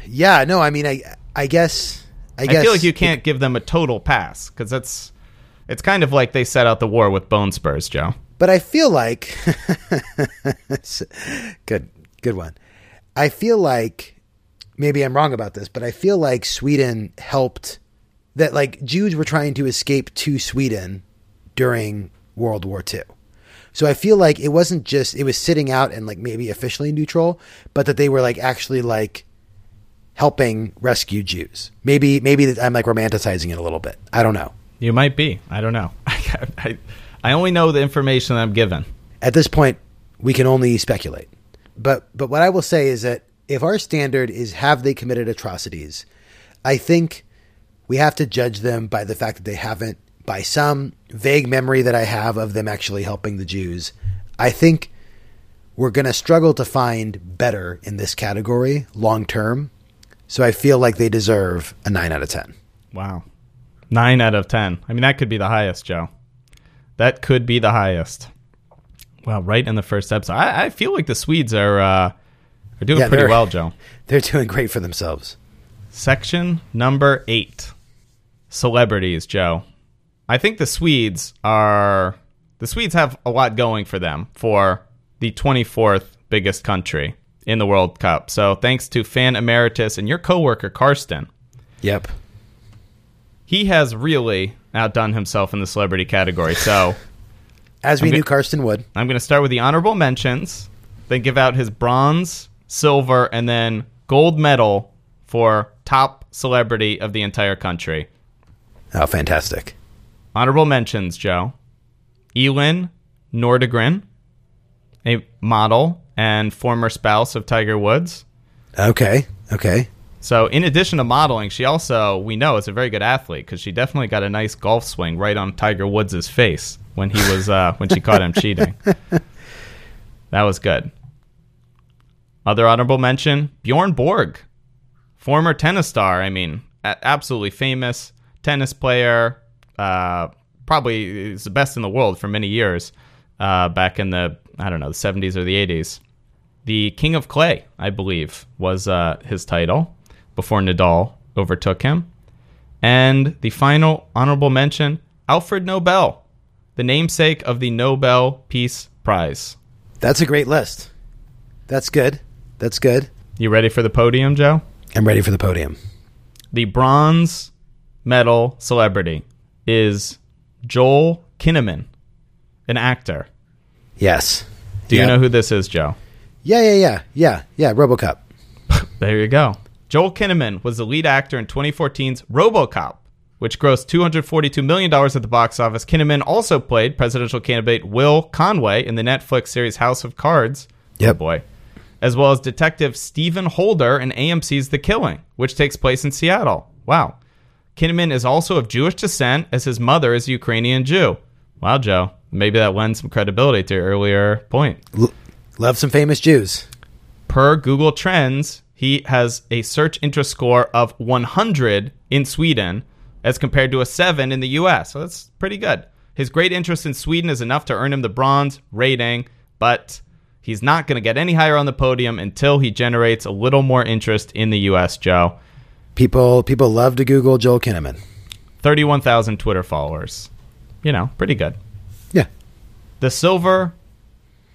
Yeah, no, I mean, I guess I feel like you can't give them a total pass, because it's kind of like they set out the war with bone spurs, Joe. But I feel like good one. I feel like maybe I'm wrong about this, but I feel like Sweden helped. That, like, Jews were trying to escape to Sweden during World War II. So I feel like it wasn't just, it was sitting out and, like, maybe officially neutral, but that they were, like, actually, like, helping rescue Jews. Maybe I'm, like, romanticizing it a little bit. I don't know. You might be. I don't know. I only know the information that I'm given. At this point, we can only speculate. But what I will say is that if our standard is have they committed atrocities, I think we have to judge them by the fact that they haven't, by some vague memory that I have of them actually helping the Jews. I think we're going to struggle to find better in this category long term. So I feel like they deserve a 9 out of 10. Wow. 9 out of 10. I mean, that could be the highest, Joe. That could be the highest. Wow, right in the first episode. I feel like the Swedes are doing pretty well, Joe. They're doing great for themselves. Section number 8, celebrities, Joe. I think the Swedes have a lot going for them for the 24th biggest country in the World Cup. So thanks to fan emeritus and your coworker, Karsten. Yep. He has really outdone himself in the celebrity category. So as we knew Karsten would. I'm going to start with the honorable mentions, then give out his bronze, silver, and then gold medal for top celebrity of the entire country. Oh, fantastic. Honorable mentions, Joe. Elin Nordegren, a model and former spouse of Tiger Woods. Okay. So in addition to modeling, she also, we know, is a very good athlete because she definitely got a nice golf swing right on Tiger Woods' face when he was when she caught him cheating. That was good. Other honorable mention, Bjorn Borg. Former tennis star, I mean, absolutely famous tennis player, probably is the best in the world for many years back in the, I don't know, the 70s or the 80s. The King of Clay, I believe, was his title before Nadal overtook him. And the final honorable mention, Alfred Nobel, the namesake of the Nobel Peace Prize. That's a great list. That's good. You ready for the podium, Joe? I'm ready for the podium. The bronze medal celebrity is Joel Kinnaman, an actor. Yes. Do you know who this is, Joe? Yeah, RoboCop. There you go. Joel Kinnaman was the lead actor in 2014's RoboCop, which grossed $242 million at the box office. Kinnaman also played presidential candidate Will Conway in the Netflix series House of Cards. Yep. Oh, boy. As well as Detective Stephen Holder in AMC's The Killing, which takes place in Seattle. Wow. Kinnaman is also of Jewish descent, as his mother is a Ukrainian Jew. Wow, Joe. Maybe that lends some credibility to your earlier point. Love some famous Jews. Per Google Trends, he has a search interest score of 100 in Sweden as compared to a 7 in the U.S. So that's pretty good. His great interest in Sweden is enough to earn him the bronze rating, but he's not going to get any higher on the podium until he generates a little more interest in the U.S., Joe. People love to Google Joel Kinnaman. 31,000 Twitter followers. You know, pretty good. Yeah. The silver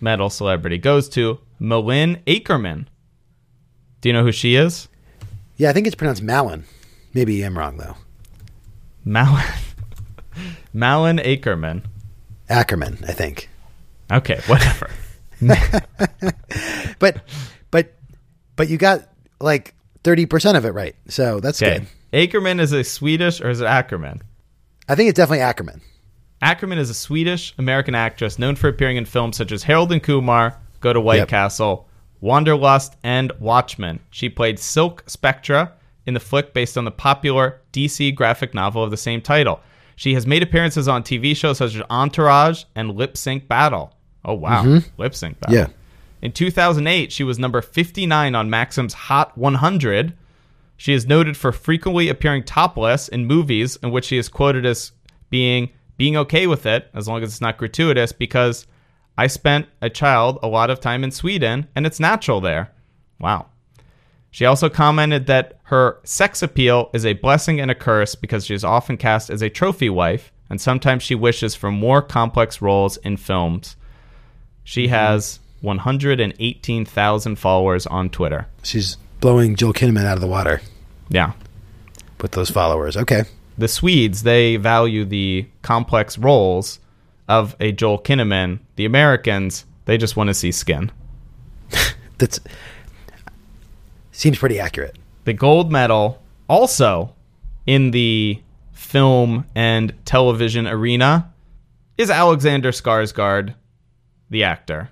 medal celebrity goes to Malin Åkerman. Do you know who she is? Yeah, I think it's pronounced Malin. Maybe I'm wrong, though. Malin Åkerman. Ackerman, I think. Okay, whatever. but you got, like, 30% of it right, so that's okay. Good. Åkerman is a Swedish, or is it Ackerman? I think it's definitely Ackerman. Ackerman is a Swedish-American actress known for appearing in films such as Harold and Kumar, Go to White Castle, Wanderlust, and Watchmen. She played Silk Spectre in the flick based on the popular DC graphic novel of the same title. She has made appearances on TV shows such as Entourage and Lip Sync Battle. Oh, wow. Mm-hmm. Lip Sync Battle. Yeah. In 2008, she was number 59 on Maxim's Hot 100. She is noted for frequently appearing topless in movies in which she is quoted as being okay with it, as long as it's not gratuitous, because I spent a child a lot of time in Sweden, and it's natural there. Wow. She also commented that her sex appeal is a blessing and a curse because she is often cast as a trophy wife, and sometimes she wishes for more complex roles in films. She has 118,000 followers on Twitter. She's blowing Joel Kinnaman out of the water. Yeah. With those followers. Okay. The Swedes, they value the complex roles of a Joel Kinnaman. The Americans, they just want to see skin. That seems pretty accurate. The gold medal, also in the film and television arena, is Alexander Skarsgård, the actor.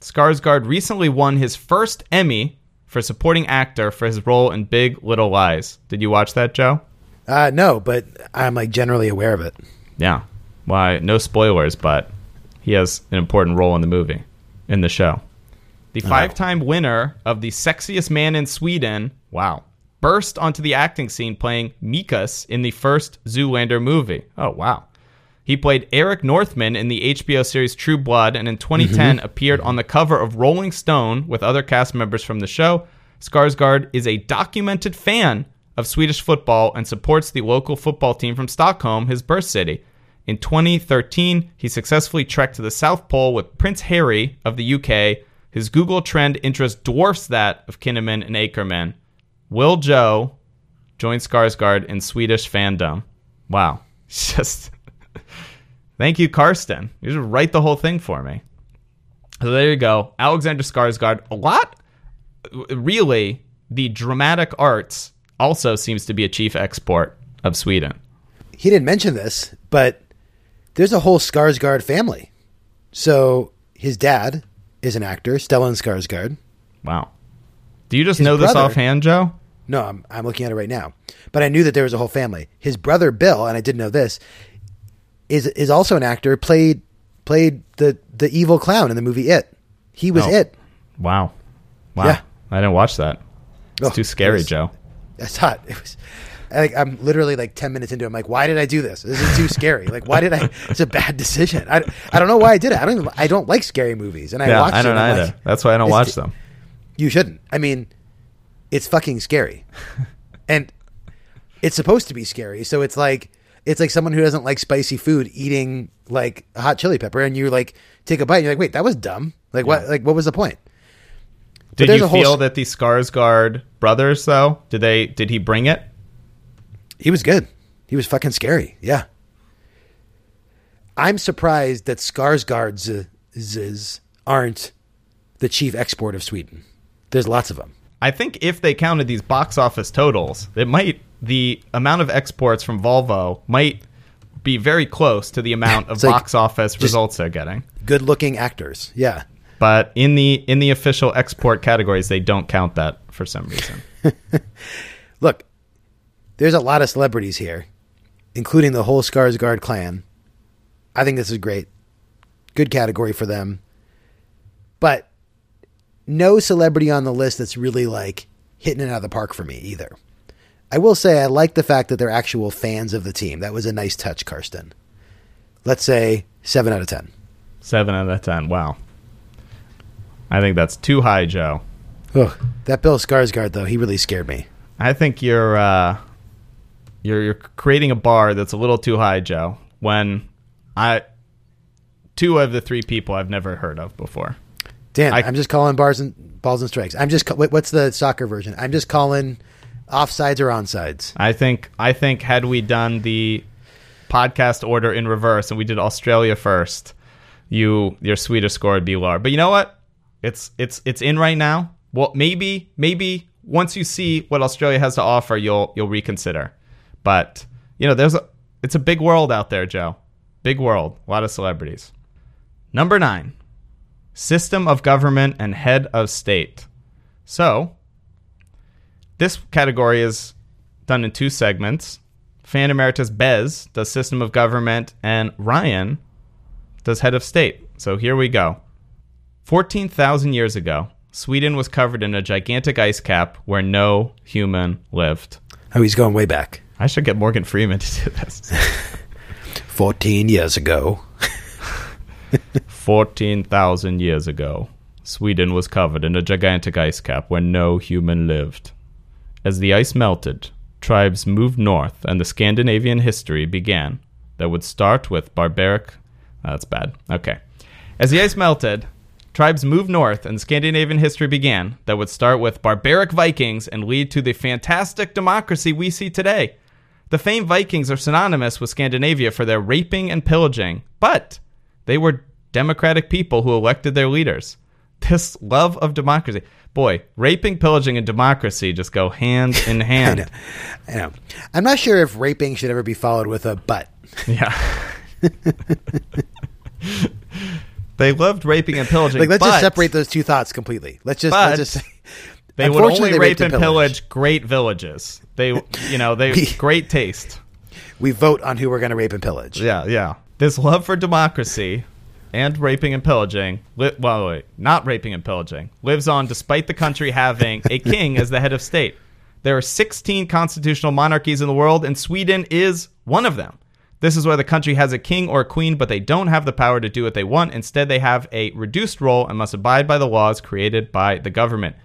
Skarsgård recently won his first Emmy for supporting actor for his role in Big Little Lies. Did you watch that, Joe? No, but I'm like generally aware of it. Yeah. Why? No spoilers, but he has an important role in the movie, in the show. The five-time winner of the Sexiest Man in Sweden, wow, burst onto the acting scene playing Mikas in the first Zoolander movie. Oh, wow. He played Eric Northman in the HBO series True Blood, and in 2010 appeared on the cover of Rolling Stone with other cast members from the show. Skarsgård is a documented fan of Swedish football and supports the local football team from Stockholm, his birth city. In 2013, he successfully trekked to the South Pole with Prince Harry of the UK. His Google Trend interest dwarfs that of Kinnaman and Åkerman. Will Joe join Skarsgård in Swedish fandom? Wow. Just thank you, Karsten. You just write the whole thing for me. So there you go. Alexander Skarsgård. A lot. Really, the dramatic arts also seems to be a chief export of Sweden. He didn't mention this, but there's a whole Skarsgård family. So his dad is an actor, Stellan Skarsgård. Wow. Do you just know this offhand, Joe? No, I'm looking at it right now. But I knew that there was a whole family. His brother Bill, and I didn't know this, is also an actor, played the evil clown in the movie It. He was It. Wow. Wow. Yeah. I didn't watch that. It's too scary, Joe. That's hot. It was... I'm literally like 10 minutes into it. I'm like, why did I do this? This is too scary. Like, why did I? It's a bad decision. I don't know why I did it. I don't like scary movies. And I don't either. Like, that's why I don't watch them. You shouldn't. I mean, it's fucking scary. And it's supposed to be scary. So it's like someone who doesn't like spicy food eating like a hot chili pepper. And you like take a bite and you're like, wait, that was dumb. Like what? Like what was the point? Did you feel that the Skarsgård brothers though? Did he bring it? He was good. He was fucking scary. Yeah. I'm surprised that Skarsgårds aren't the chief export of Sweden. There's lots of them. I think if they counted these box office totals, the amount of exports from Volvo might be very close to the amount of box office results they're getting. Good looking actors. Yeah. But in the official export categories, they don't count that for some reason. Look, There's a lot of celebrities here, including the whole Skarsgård clan. I think this is great. Good category for them. But no celebrity on the list that's really like hitting it out of the park for me either. I will say I like the fact that they're actual fans of the team. That was a nice touch, Karsten. Let's say 7 out of 10. 7 out of 10. Wow. I think that's too high, Joe. Ugh, that Bill Skarsgård, though, he really scared me. I think you're creating a bar that's a little too high, Joe, when two of the three people I've never heard of before. Damn, I'm just calling balls and strikes. What's the soccer version? I'm just calling offsides or onsides. I think had we done the podcast order in reverse and we did Australia first, your Swedish score would be lower. But you know what? It's in right now. Well, maybe once you see what Australia has to offer, you'll reconsider. But you know, it's a big world out there, Joe. Big world, a lot of celebrities. Number 9, system of government and head of state. So this category is done in 2 segments. Fan Emeritus Bez does system of government, and Ryan does head of state. So here we go. 14,000 years ago, Sweden was covered in a gigantic ice cap where no human lived. Oh, he's going way back. I should get Morgan Freeman to do this. 14 years ago. 14,000 years ago, Sweden was covered in a gigantic ice cap where no human lived. As the ice melted, tribes moved north and the Scandinavian history began that would start with barbaric... Oh, that's bad. Okay. As the ice melted... Tribes moved north and Scandinavian history began that would start with barbaric Vikings and lead to the fantastic democracy we see today. The famed Vikings are synonymous with Scandinavia for their raping and pillaging, but they were democratic people who elected their leaders. This love of democracy. Boy, raping, pillaging, and democracy just go hand in hand. I know. I'm not sure if raping should ever be followed with a but. Yeah. They loved raping and pillaging. Like, let's just separate those two thoughts completely. Let's just say they would only rape and pillage great villages. They great taste. We vote on who we're going to rape and pillage. Yeah. This love for democracy and raping and pillaging, not raping and pillaging, lives on despite the country having a king as the head of state. There are 16 constitutional monarchies in the world, and Sweden is one of them. This is where the country has a king or a queen, but they don't have the power to do what they want. Instead, they have a reduced role and must abide by the laws created by the government.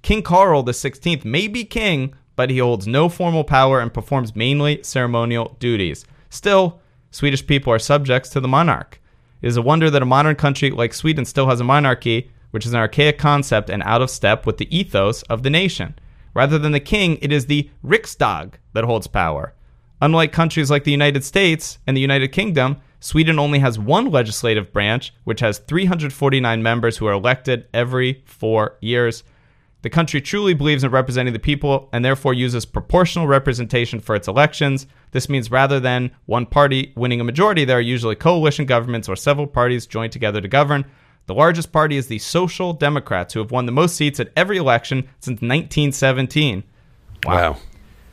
King Karl XVI may be king, but he holds no formal power and performs mainly ceremonial duties. Still, Swedish people are subjects to the monarch. It is a wonder that a modern country like Sweden still has a monarchy, which is an archaic concept and out of step with the ethos of the nation. Rather than the king, it is the Riksdag that holds power. Unlike countries like the United States and the United Kingdom, Sweden only has one legislative branch, which has 349 members who are elected every 4 years. The country truly believes in representing the people and therefore uses proportional representation for its elections. This means rather than one party winning a majority, there are usually coalition governments or several parties joined together to govern. The largest party is the Social Democrats, who have won the most seats at every election since 1917. Wow.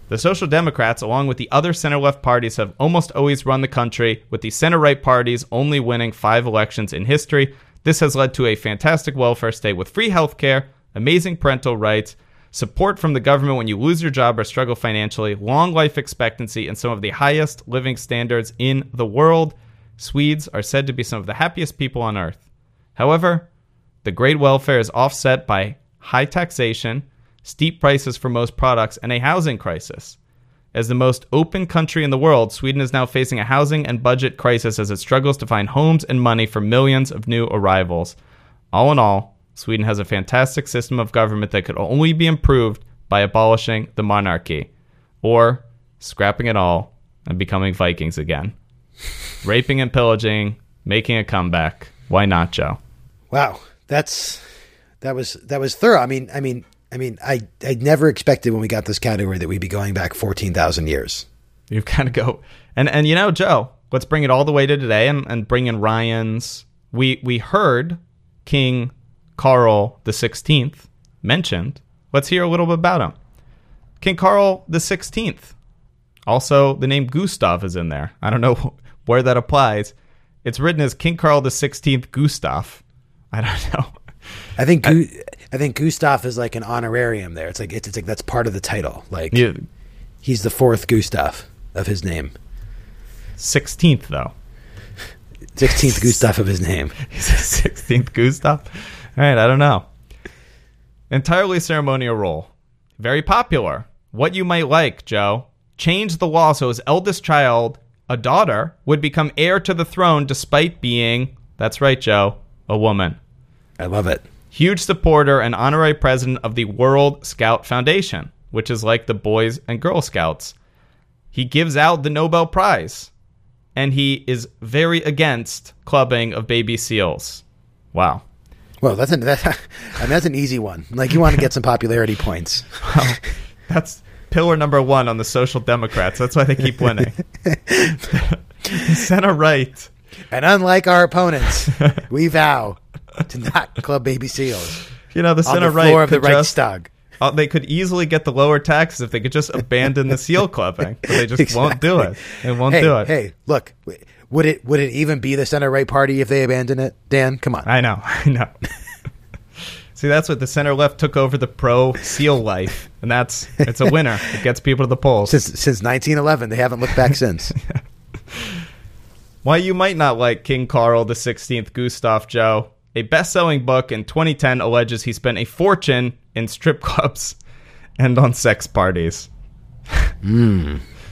The Social Democrats, along with the other center-left parties, have almost always run the country, with the center-right parties only winning 5 elections in history. This has led to a fantastic welfare state with free health care, amazing parental rights, support from the government when you lose your job or struggle financially, long life expectancy, and some of the highest living standards in the world. Swedes are said to be some of the happiest people on earth. However, the great welfare is offset by high taxation, steep prices for most products, and a housing crisis. As the most open country in the world, Sweden is now facing a housing and budget crisis as it struggles to find homes and money for millions of new arrivals. All in all, Sweden has a fantastic system of government that could only be improved by abolishing the monarchy, or scrapping it all and becoming Vikings again. Raping and pillaging, making a comeback. Why not, Joe? Wow, that was thorough. I mean, I never expected when we got this category that we'd be going back 14,000 years. You've got to go. And you know, Joe, let's bring it all the way to today and bring in Ryan's. We heard King Karl XVI mentioned. Let's hear a little bit about him. King Karl XVI Also, the name Gustav is in there. I don't know where that applies. It's written as King Karl XVI Gustav. I don't know. I think Gustav is like an honorarium there. It's like that's part of the title. Like yeah. He's the fourth Gustav of his name. 16th though. 16th Gustav of his name. He's a 16th Gustav. All right, I don't know. Entirely ceremonial role. Very popular. What you might like, Joe. Changed the law so his eldest child, a daughter, would become heir to the throne despite being, that's right, Joe, a woman. I love it. Huge supporter and honorary president of the World Scout Foundation, which is like the Boys and Girl Scouts. He gives out the Nobel Prize. And he is very against clubbing of baby seals. Wow. Well, that's an easy one. Like, you want to get some popularity points. Well, that's pillar number one on the Social Democrats. That's why they keep winning. Center right. And unlike our opponents, we vow to not club baby seals. You know, the center right. On the floor of the Reichstag. They could easily get the lower taxes if they could just abandon the seal clubbing. But they just won't do it. They won't do it. Hey, look, would it even be the center-right party if they abandon it? Dan, come on. I know. See, that's what the center-left took over the pro-seal life, and it's a winner. It gets people to the polls. Since 1911, they haven't looked back since. Why you might not like King Karl XVI Gustav, Joe. A best-selling book in 2010 alleges he spent a fortune in strip clubs and on sex parties.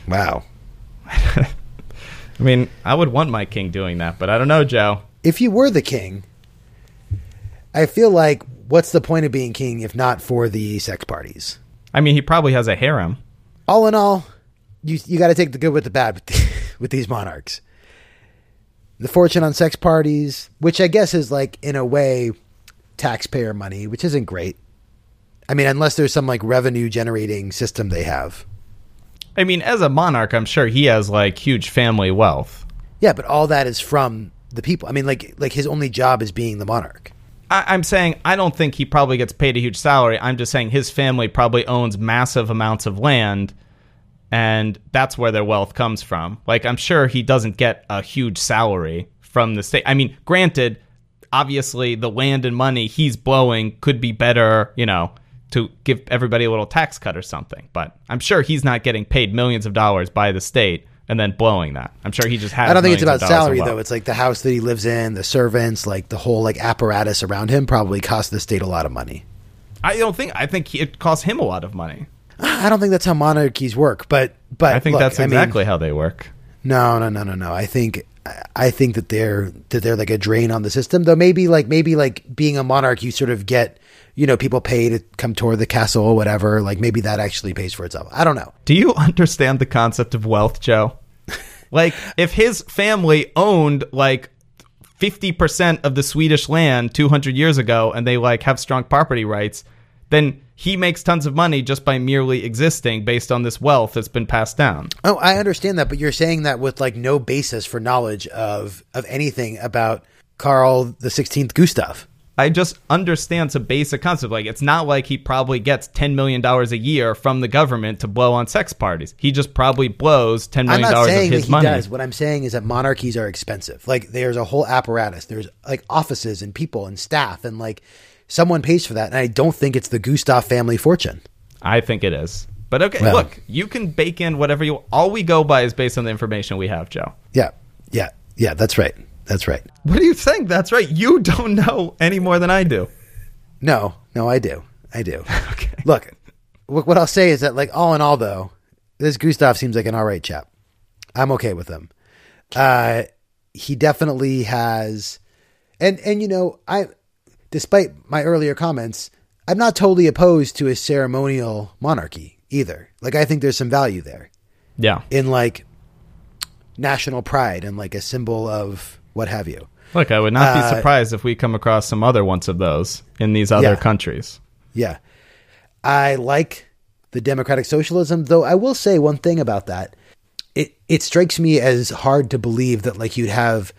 Wow. I mean, I would want my king doing that, but I don't know, Joe. If you were the king, I feel like what's the point of being king if not for the sex parties? I mean, he probably has a harem. All in all, you got to take the good with the bad with these monarchs. The fortune on sex parties, which I guess is like, in a way, taxpayer money, which isn't great. I mean, unless there's some like revenue generating system they have. I mean, as a monarch, I'm sure he has like huge family wealth. Yeah, but all that is from the people. I mean, like his only job is being the monarch. I'm saying I don't think he probably gets paid a huge salary. I'm just saying his family probably owns massive amounts of land. And that's where their wealth comes from. Like, I'm sure he doesn't get a huge salary from the state. I mean, granted, obviously, the land and money he's blowing could be better, you know, to give everybody a little tax cut or something. But I'm sure he's not getting paid millions of dollars by the state and then blowing that. I'm sure he just has. I don't think it's about salary, though. It's like the house that he lives in, the servants, like the whole like apparatus around him probably cost the state a lot of money. I think it costs him a lot of money. I don't think that's how monarchies work, but I think that's exactly how they work. No. I think that they're like a drain on the system. Though maybe like being a monarch, you sort of get, you know, people pay to come tour the castle or whatever. Like maybe that actually pays for itself. I don't know. Do you understand the concept of wealth, Joe? Like if his family owned like 50% of the Swedish land 200 years ago, and they like have strong property rights, then he makes tons of money just by merely existing based on this wealth that's been passed down. Oh, I understand that, but you're saying that with like no basis for knowledge of anything about Karl the 16th Gustav. I just understand some basic concept. Like it's not like he probably gets $10 million a year from the government to blow on sex parties. He just probably blows $10 million of his money. I'm not saying that he does. What I'm saying is that monarchies are expensive. Like there's a whole apparatus. There's like offices and people and staff and like someone pays for that, and I don't think it's the Gustav family fortune. I think it is. But okay, well, look, you can bake in whatever you want. All we go by is based on the information we have, Joe. Yeah, that's right. What do you think? That's right. You don't know any more than I do. No, I do. Okay. Look, what I'll say is that, like, all in all, though, this Gustav seems like an all right chap. I'm okay with him. He definitely has, and you know, despite my earlier comments, I'm not totally opposed to a ceremonial monarchy either. Like, I think there's some value there. Yeah. In, like, national pride and, like, a symbol of what have you. Look, I would not be surprised if we come across some other ones of those in these other countries. Yeah. I like the democratic socialism, though I will say one thing about that. It strikes me as hard to believe that, like, you'd have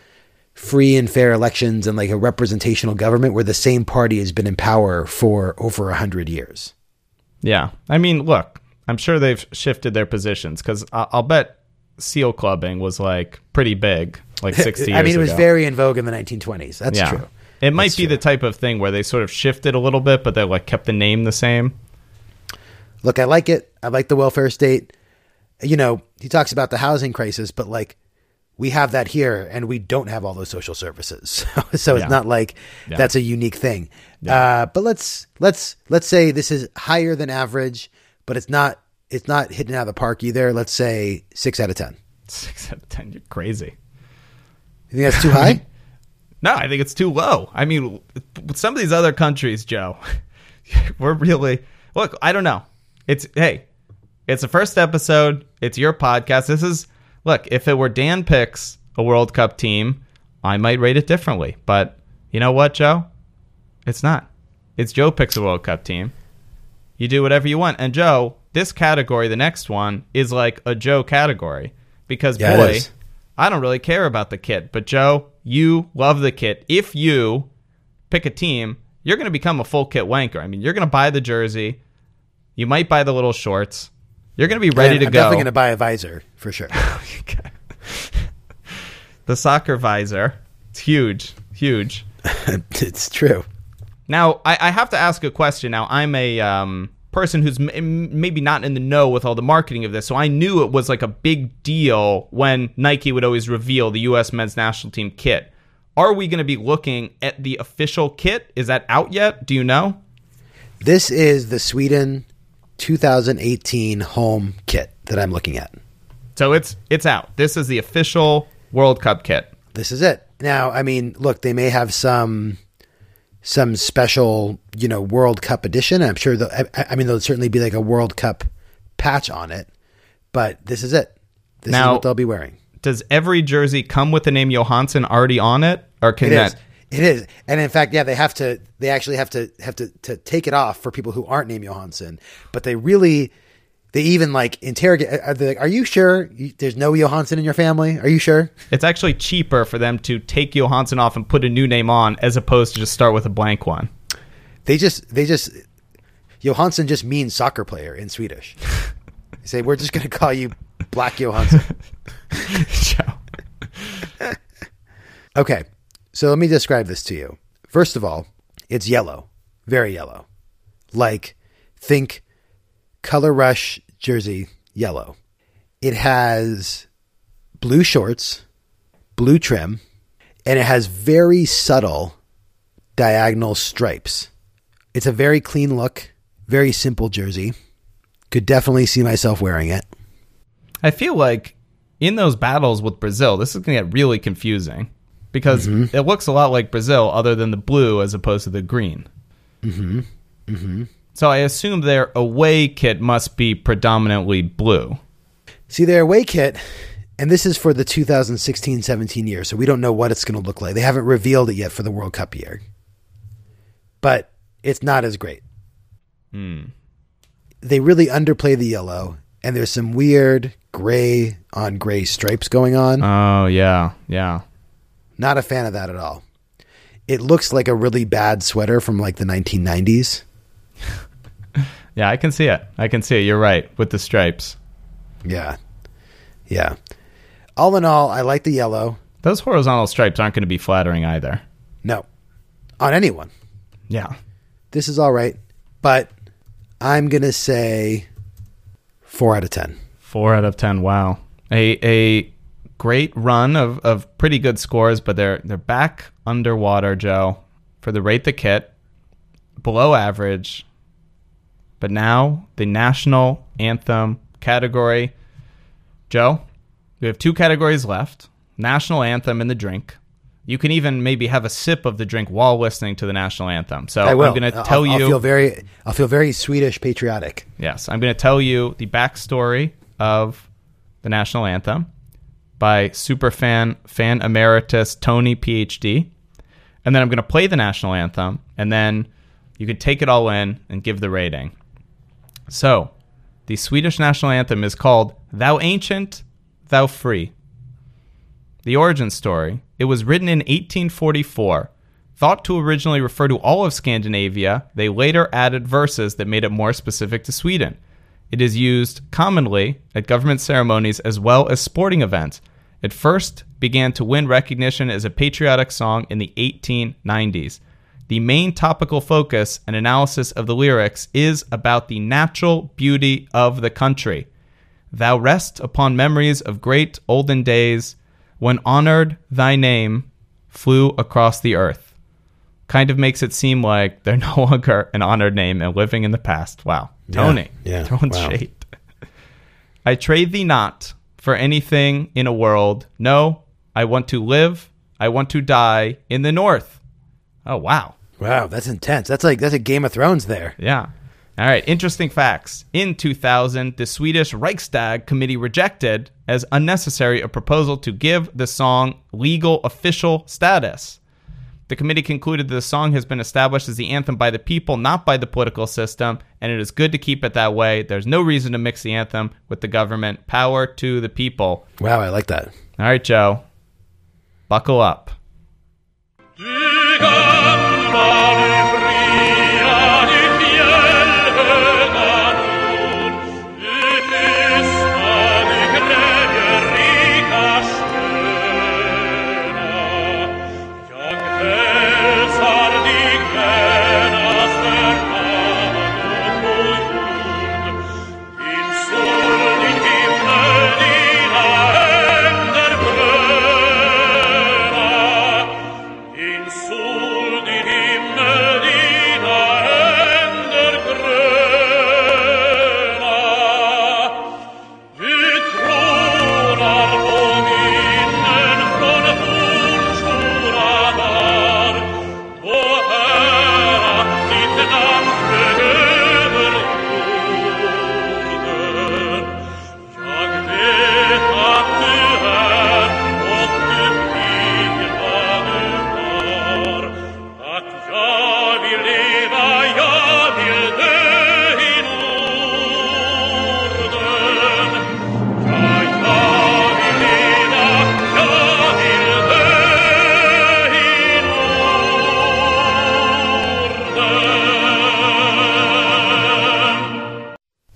free and fair elections and like a representational government where the same party has been in power for over 100 years. Yeah. I mean, look, I'm sure they've shifted their positions, because I'll bet seal clubbing was like pretty big, like 60 years ago. I mean, it was very in vogue in the 1920s. That's true. It might be the type of thing where they sort of shifted a little bit, but they like kept the name the same. Look, I like it. I like the welfare state. You know, he talks about the housing crisis, but like we have that here and we don't have all those social services. So it's not like that's a unique thing. Yeah. But let's say this is higher than average, but it's not hitting out of the park either. Let's say 6 out of 10. 6 out of 10. You're crazy. You think that's too high? No, I think it's too low. I mean, with some of these other countries, Joe, we're really, look, I don't know. It's the first episode. It's your podcast. This is, look, if it were Dan Picks a World Cup Team, I might rate it differently. But you know what, Joe? It's not. It's Joe Picks a World Cup Team. You do whatever you want. And Joe, this category, the next one, is like a Joe category. Because, boy, I don't really care about the kit. But, Joe, you love the kit. If you pick a team, you're going to become a full kit wanker. I mean, you're going to buy the jersey. You might buy the little shorts. You're going to be ready to go. I'm definitely going to buy a visor, for sure. The soccer visor. It's huge. Huge. It's true. Now, I have to ask a question. Now, I'm a person who's maybe not in the know with all the marketing of this, so I knew it was like a big deal when Nike would always reveal the U.S. men's national team kit. Are we going to be looking at the official kit? Is that out yet? Do you know? This is the Sweden 2018 home kit that I'm looking at. So it's out. This is the official World Cup kit. This is it. Now, I mean, look, they may have some special, you know, World Cup edition. I'm sure there'll certainly be like a World Cup patch on it, but this is it. This is what they'll be wearing. Does every jersey come with the name Johansson already on it, or can that? It is. And in fact, yeah, they actually have to take it off for people who aren't named Johansson, but they even like interrogate. They're like, are you sure there's no Johansson in your family? Are you sure? It's actually cheaper for them to take Johansson off and put a new name on as opposed to just start with a blank one. They just Johansson just means soccer player in Swedish. They say, we're just going to call you Black Johansson. Okay. So let me describe this to you. First of all, it's yellow, very yellow. Like, think Color Rush jersey yellow. It has blue shorts, blue trim, and it has very subtle diagonal stripes. It's a very clean look, very simple jersey. Could definitely see myself wearing it. I feel like in those battles with Brazil, this is going to get really confusing. Because it looks a lot like Brazil, other than the blue as opposed to the green. Mm-hmm. Mm-hmm. So I assume their away kit must be predominantly blue. See, their away kit, and this is for the 2016-17 year, so we don't know what it's going to look like. They haven't revealed it yet for the World Cup year. But it's not as great. Mm. They really underplay the yellow, and there's some weird gray on gray stripes going on. Oh, yeah, yeah. Not a fan of that at all. It looks like a really bad sweater from like the 1990s. Yeah, I can see it. You're right. With the stripes. Yeah. Yeah. All in all, I like the yellow. Those horizontal stripes aren't going to be flattering either. No. On anyone. Yeah. This is all right. But I'm going to say 4 out of 10. 4 out of 10. Wow. A great run of pretty good scores, but they're back underwater, Joe, for the rate the kit, below average. But now the national anthem category. Joe, we have 2 categories left, national anthem and the drink. You can even maybe have a sip of the drink while listening to the national anthem. So I'm going to tell you. I'll feel very Swedish patriotic. Yes, I'm going to tell you the backstory of the national anthem by superfan, fan emeritus, Tony, PhD. And then I'm going to play the national anthem, and then you can take it all in and give the rating. So, the Swedish national anthem is called Thou Ancient, Thou Free. The origin story, it was written in 1844. Thought to originally refer to all of Scandinavia, they later added verses that made it more specific to Sweden. It is used commonly at government ceremonies as well as sporting events. It first began to win recognition as a patriotic song in the 1890s. The main topical focus and analysis of the lyrics is about the natural beauty of the country. Thou rest upon memories of great olden days when honored thy name flew across the earth. Kind of makes it seem like they're no longer an honored name and living in the past. Wow. Tony. Yeah. Throwing shade. I trade thee not for anything in a world. No, I want to live. I want to die in the north. Oh, wow. Wow, that's intense. That's a Game of Thrones there. Yeah. All right, interesting facts. In 2000, the Swedish Riksdag committee rejected as unnecessary a proposal to give the song legal official status. The committee concluded that the song has been established as the anthem by the people, not by the political system, and it is good to keep it that way. There's no reason to mix the anthem with the government. Power to the people. Wow, I like that. All right, Joe. Buckle up.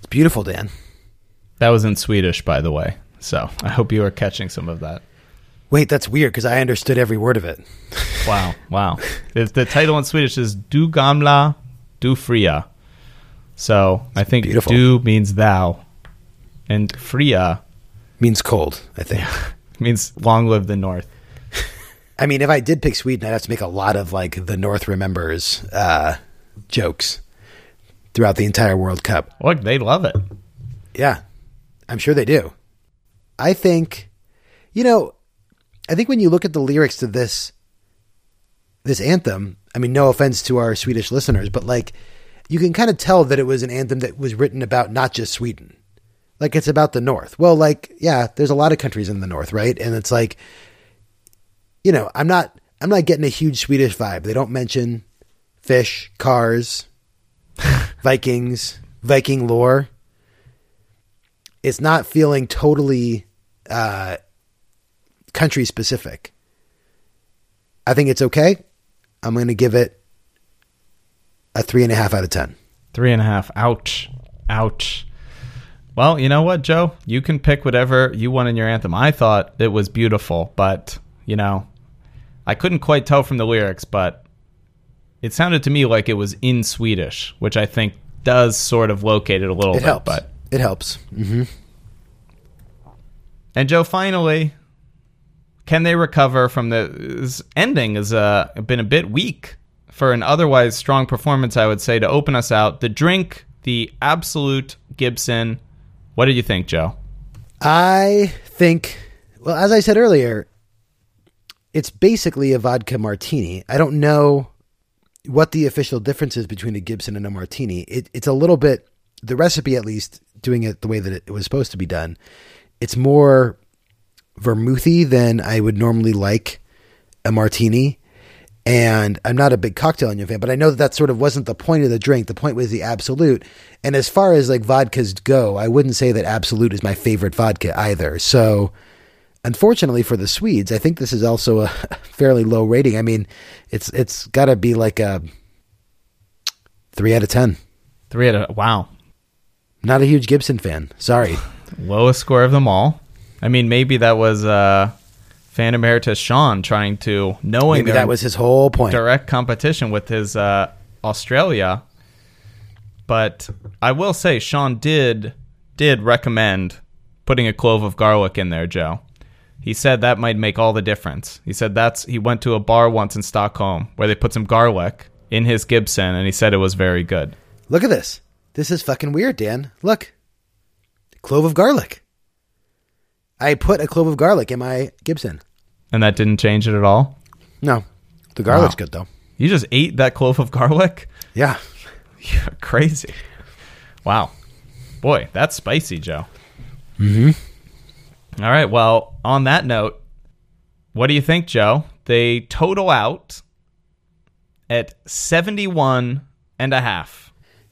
Beautiful, Dan. That was in Swedish, by the way. So I hope you are catching some of that. Wait, that's weird because I understood every word of it. Wow. The title in Swedish is Du Gamla, Du Fria. So it's I think beautiful. Du means thou. And Fria means cold, I think. Yeah, means long live the North. I mean, if I did pick Sweden, I'd have to make a lot of like the North remembers jokes throughout the entire World Cup. Look, they love it. Yeah, I'm sure they do. I think when you look at the lyrics to this anthem, I mean, no offense to our Swedish listeners, but like you can kind of tell that it was an anthem that was written about not just Sweden. Like it's about the North. Well, like, yeah, there's a lot of countries in the North, right? And it's like, you know, I'm not getting a huge Swedish vibe. They don't mention fish, cars, Vikings, Viking lore. It's not feeling totally country specific. I think it's okay. I'm going to give it a 3.5 out of 10. 3.5. Ouch. Well, you know what, Joe? You can pick whatever you want in your anthem. I thought it was beautiful, but, you know, I couldn't quite tell from the lyrics, but it sounded to me like it was in Swedish, which I think does sort of locate it a little bit. Helps. But it helps. Mm-hmm. And Joe, finally, can they recover from this ending? Has been a bit weak for an otherwise strong performance, I would say, to open us out. The drink, the Absolut Gibson. What did you think, Joe? I think, well, as I said earlier, it's basically a vodka martini. I don't know what the official difference is between a Gibson and a martini. It's a little bit, the recipe at least, doing it the way that it was supposed to be done, it's more vermouthy than I would normally like a martini. And I'm not a big cocktail fan, but I know that sort of wasn't the point of the drink. The point was the Absolut. And as far as like vodkas go, I wouldn't say that Absolut is my favorite vodka either. So unfortunately for the Swedes, I think this is also a fairly low rating. I mean, it's got to be like a 3 out of 10. Wow. Not a huge Gibson fan. Sorry. Lowest score of them all. I mean, maybe that was Fan Emeritus Sean trying to, knowing maybe that was his whole point. Direct competition with his Australia. But I will say Sean did recommend putting a clove of garlic in there, Joe. He said that might make all the difference. He said he went to a bar once in Stockholm where they put some garlic in his Gibson, and he said it was very good. Look at this. This is fucking weird, Dan. Look. Clove of garlic. I put a clove of garlic in my Gibson. And that didn't change it at all? No. The garlic's good, though. You just ate that clove of garlic? Yeah. You're crazy. Wow. Boy, that's spicy, Joe. Mm-hmm. All right. Well, on that note, what do you think, Joe? They total out at 71.5.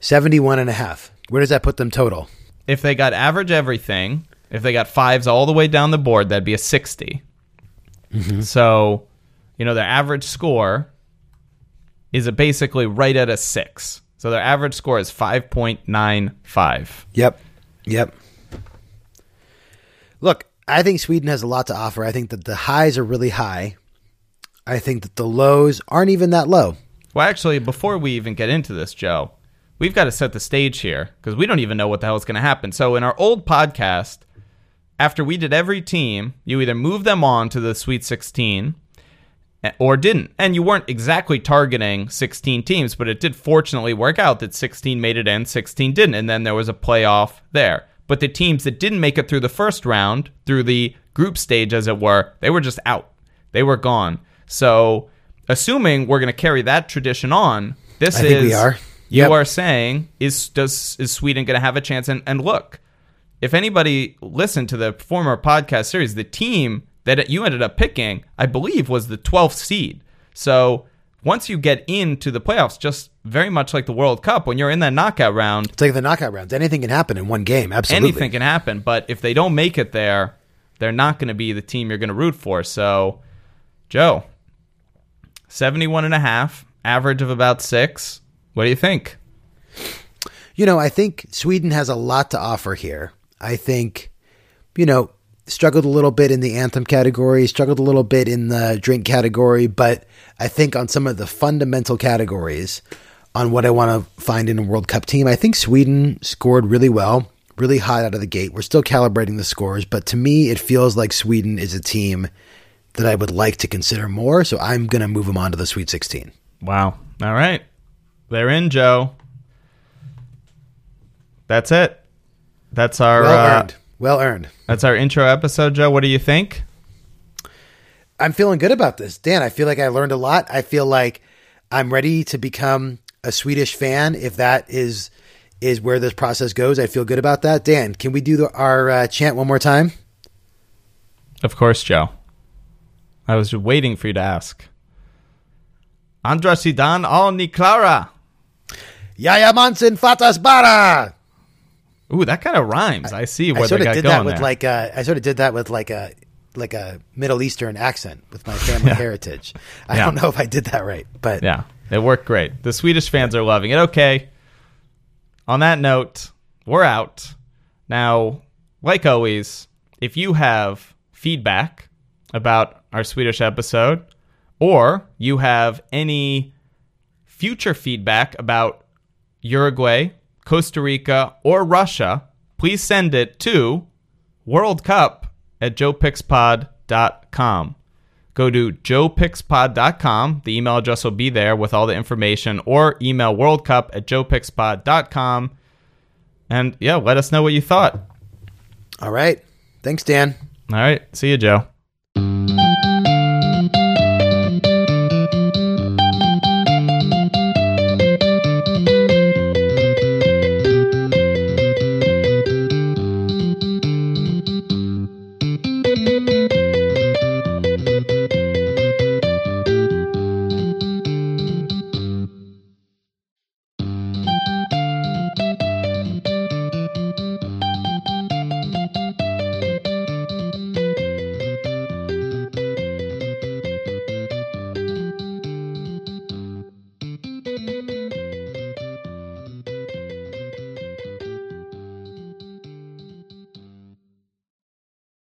71.5. Where does that put them total? If they got average everything, if they got fives all the way down the board, that'd be a 60. Mm-hmm. So, you know, their average score is basically right at a 6. So their average score is 5.95. Yep. Look, I think Sweden has a lot to offer. I think that the highs are really high. I think that the lows aren't even that low. Well, actually, before we even get into this, Joe, we've got to set the stage here because we don't even know what the hell is going to happen. So in our old podcast, after we did every team, you either moved them on to the Sweet 16 or didn't. And you weren't exactly targeting 16 teams, but it did fortunately work out that 16 made it in, 16 didn't, and then there was a playoff there. But the teams that didn't make it through the first round, through the group stage, as it were, they were just out. They were gone. So assuming we're going to carry that tradition on, this I think we are. Yep. You are saying, is Sweden going to have a chance? And look, if anybody listened to the former podcast series, the team that you ended up picking, I believe, was the 12th seed. So once you get into the playoffs, just very much like the World Cup, when you're in that knockout round. It's like the knockout rounds. Anything can happen in one game, absolutely. Anything can happen, but if they don't make it there, they're not going to be the team you're going to root for. So, Joe, 71.5, average of about 6. What do you think? You know, I think Sweden has a lot to offer here. I think, you know, struggled a little bit in the anthem category, struggled a little bit in the drink category, but I think on some of the fundamental categories, on what I want to find in a World Cup team, I think Sweden scored really well, really hot out of the gate. We're still calibrating the scores, but to me, it feels like Sweden is a team that I would like to consider more, so I'm going to move them on to the Sweet 16. Wow. All right. They're in, Joe. That's it. That's our well earned. That's our intro episode, Joe. What do you think? I'm feeling good about this, Dan. I feel like I learned a lot. I feel like I'm ready to become a Swedish fan. If that is where this process goes, I feel good about that. Dan, can we do our chant one more time? Of course, Joe. I was waiting for you to ask. Andra sidan, all ni klara. Ja ja mansen, fattas bara. Ooh, that kind of rhymes. I see where they got going there. I sort of did that with like a Middle Eastern accent with my family heritage. I don't know if I did that right, but yeah, it worked great. The Swedish fans are loving it. Okay. On that note, we're out. Now, like always, if you have feedback about our Swedish episode, or you have any future feedback about Uruguay, Costa Rica, or Russia, please send it to worldcup@JoePicksPod.com. Go to JoePicksPod.com. The email address will be there with all the information, or email worldcup@JoePicksPod.com. And yeah, let us know what you thought. All right. Thanks, Dan. All right. See you, Joe.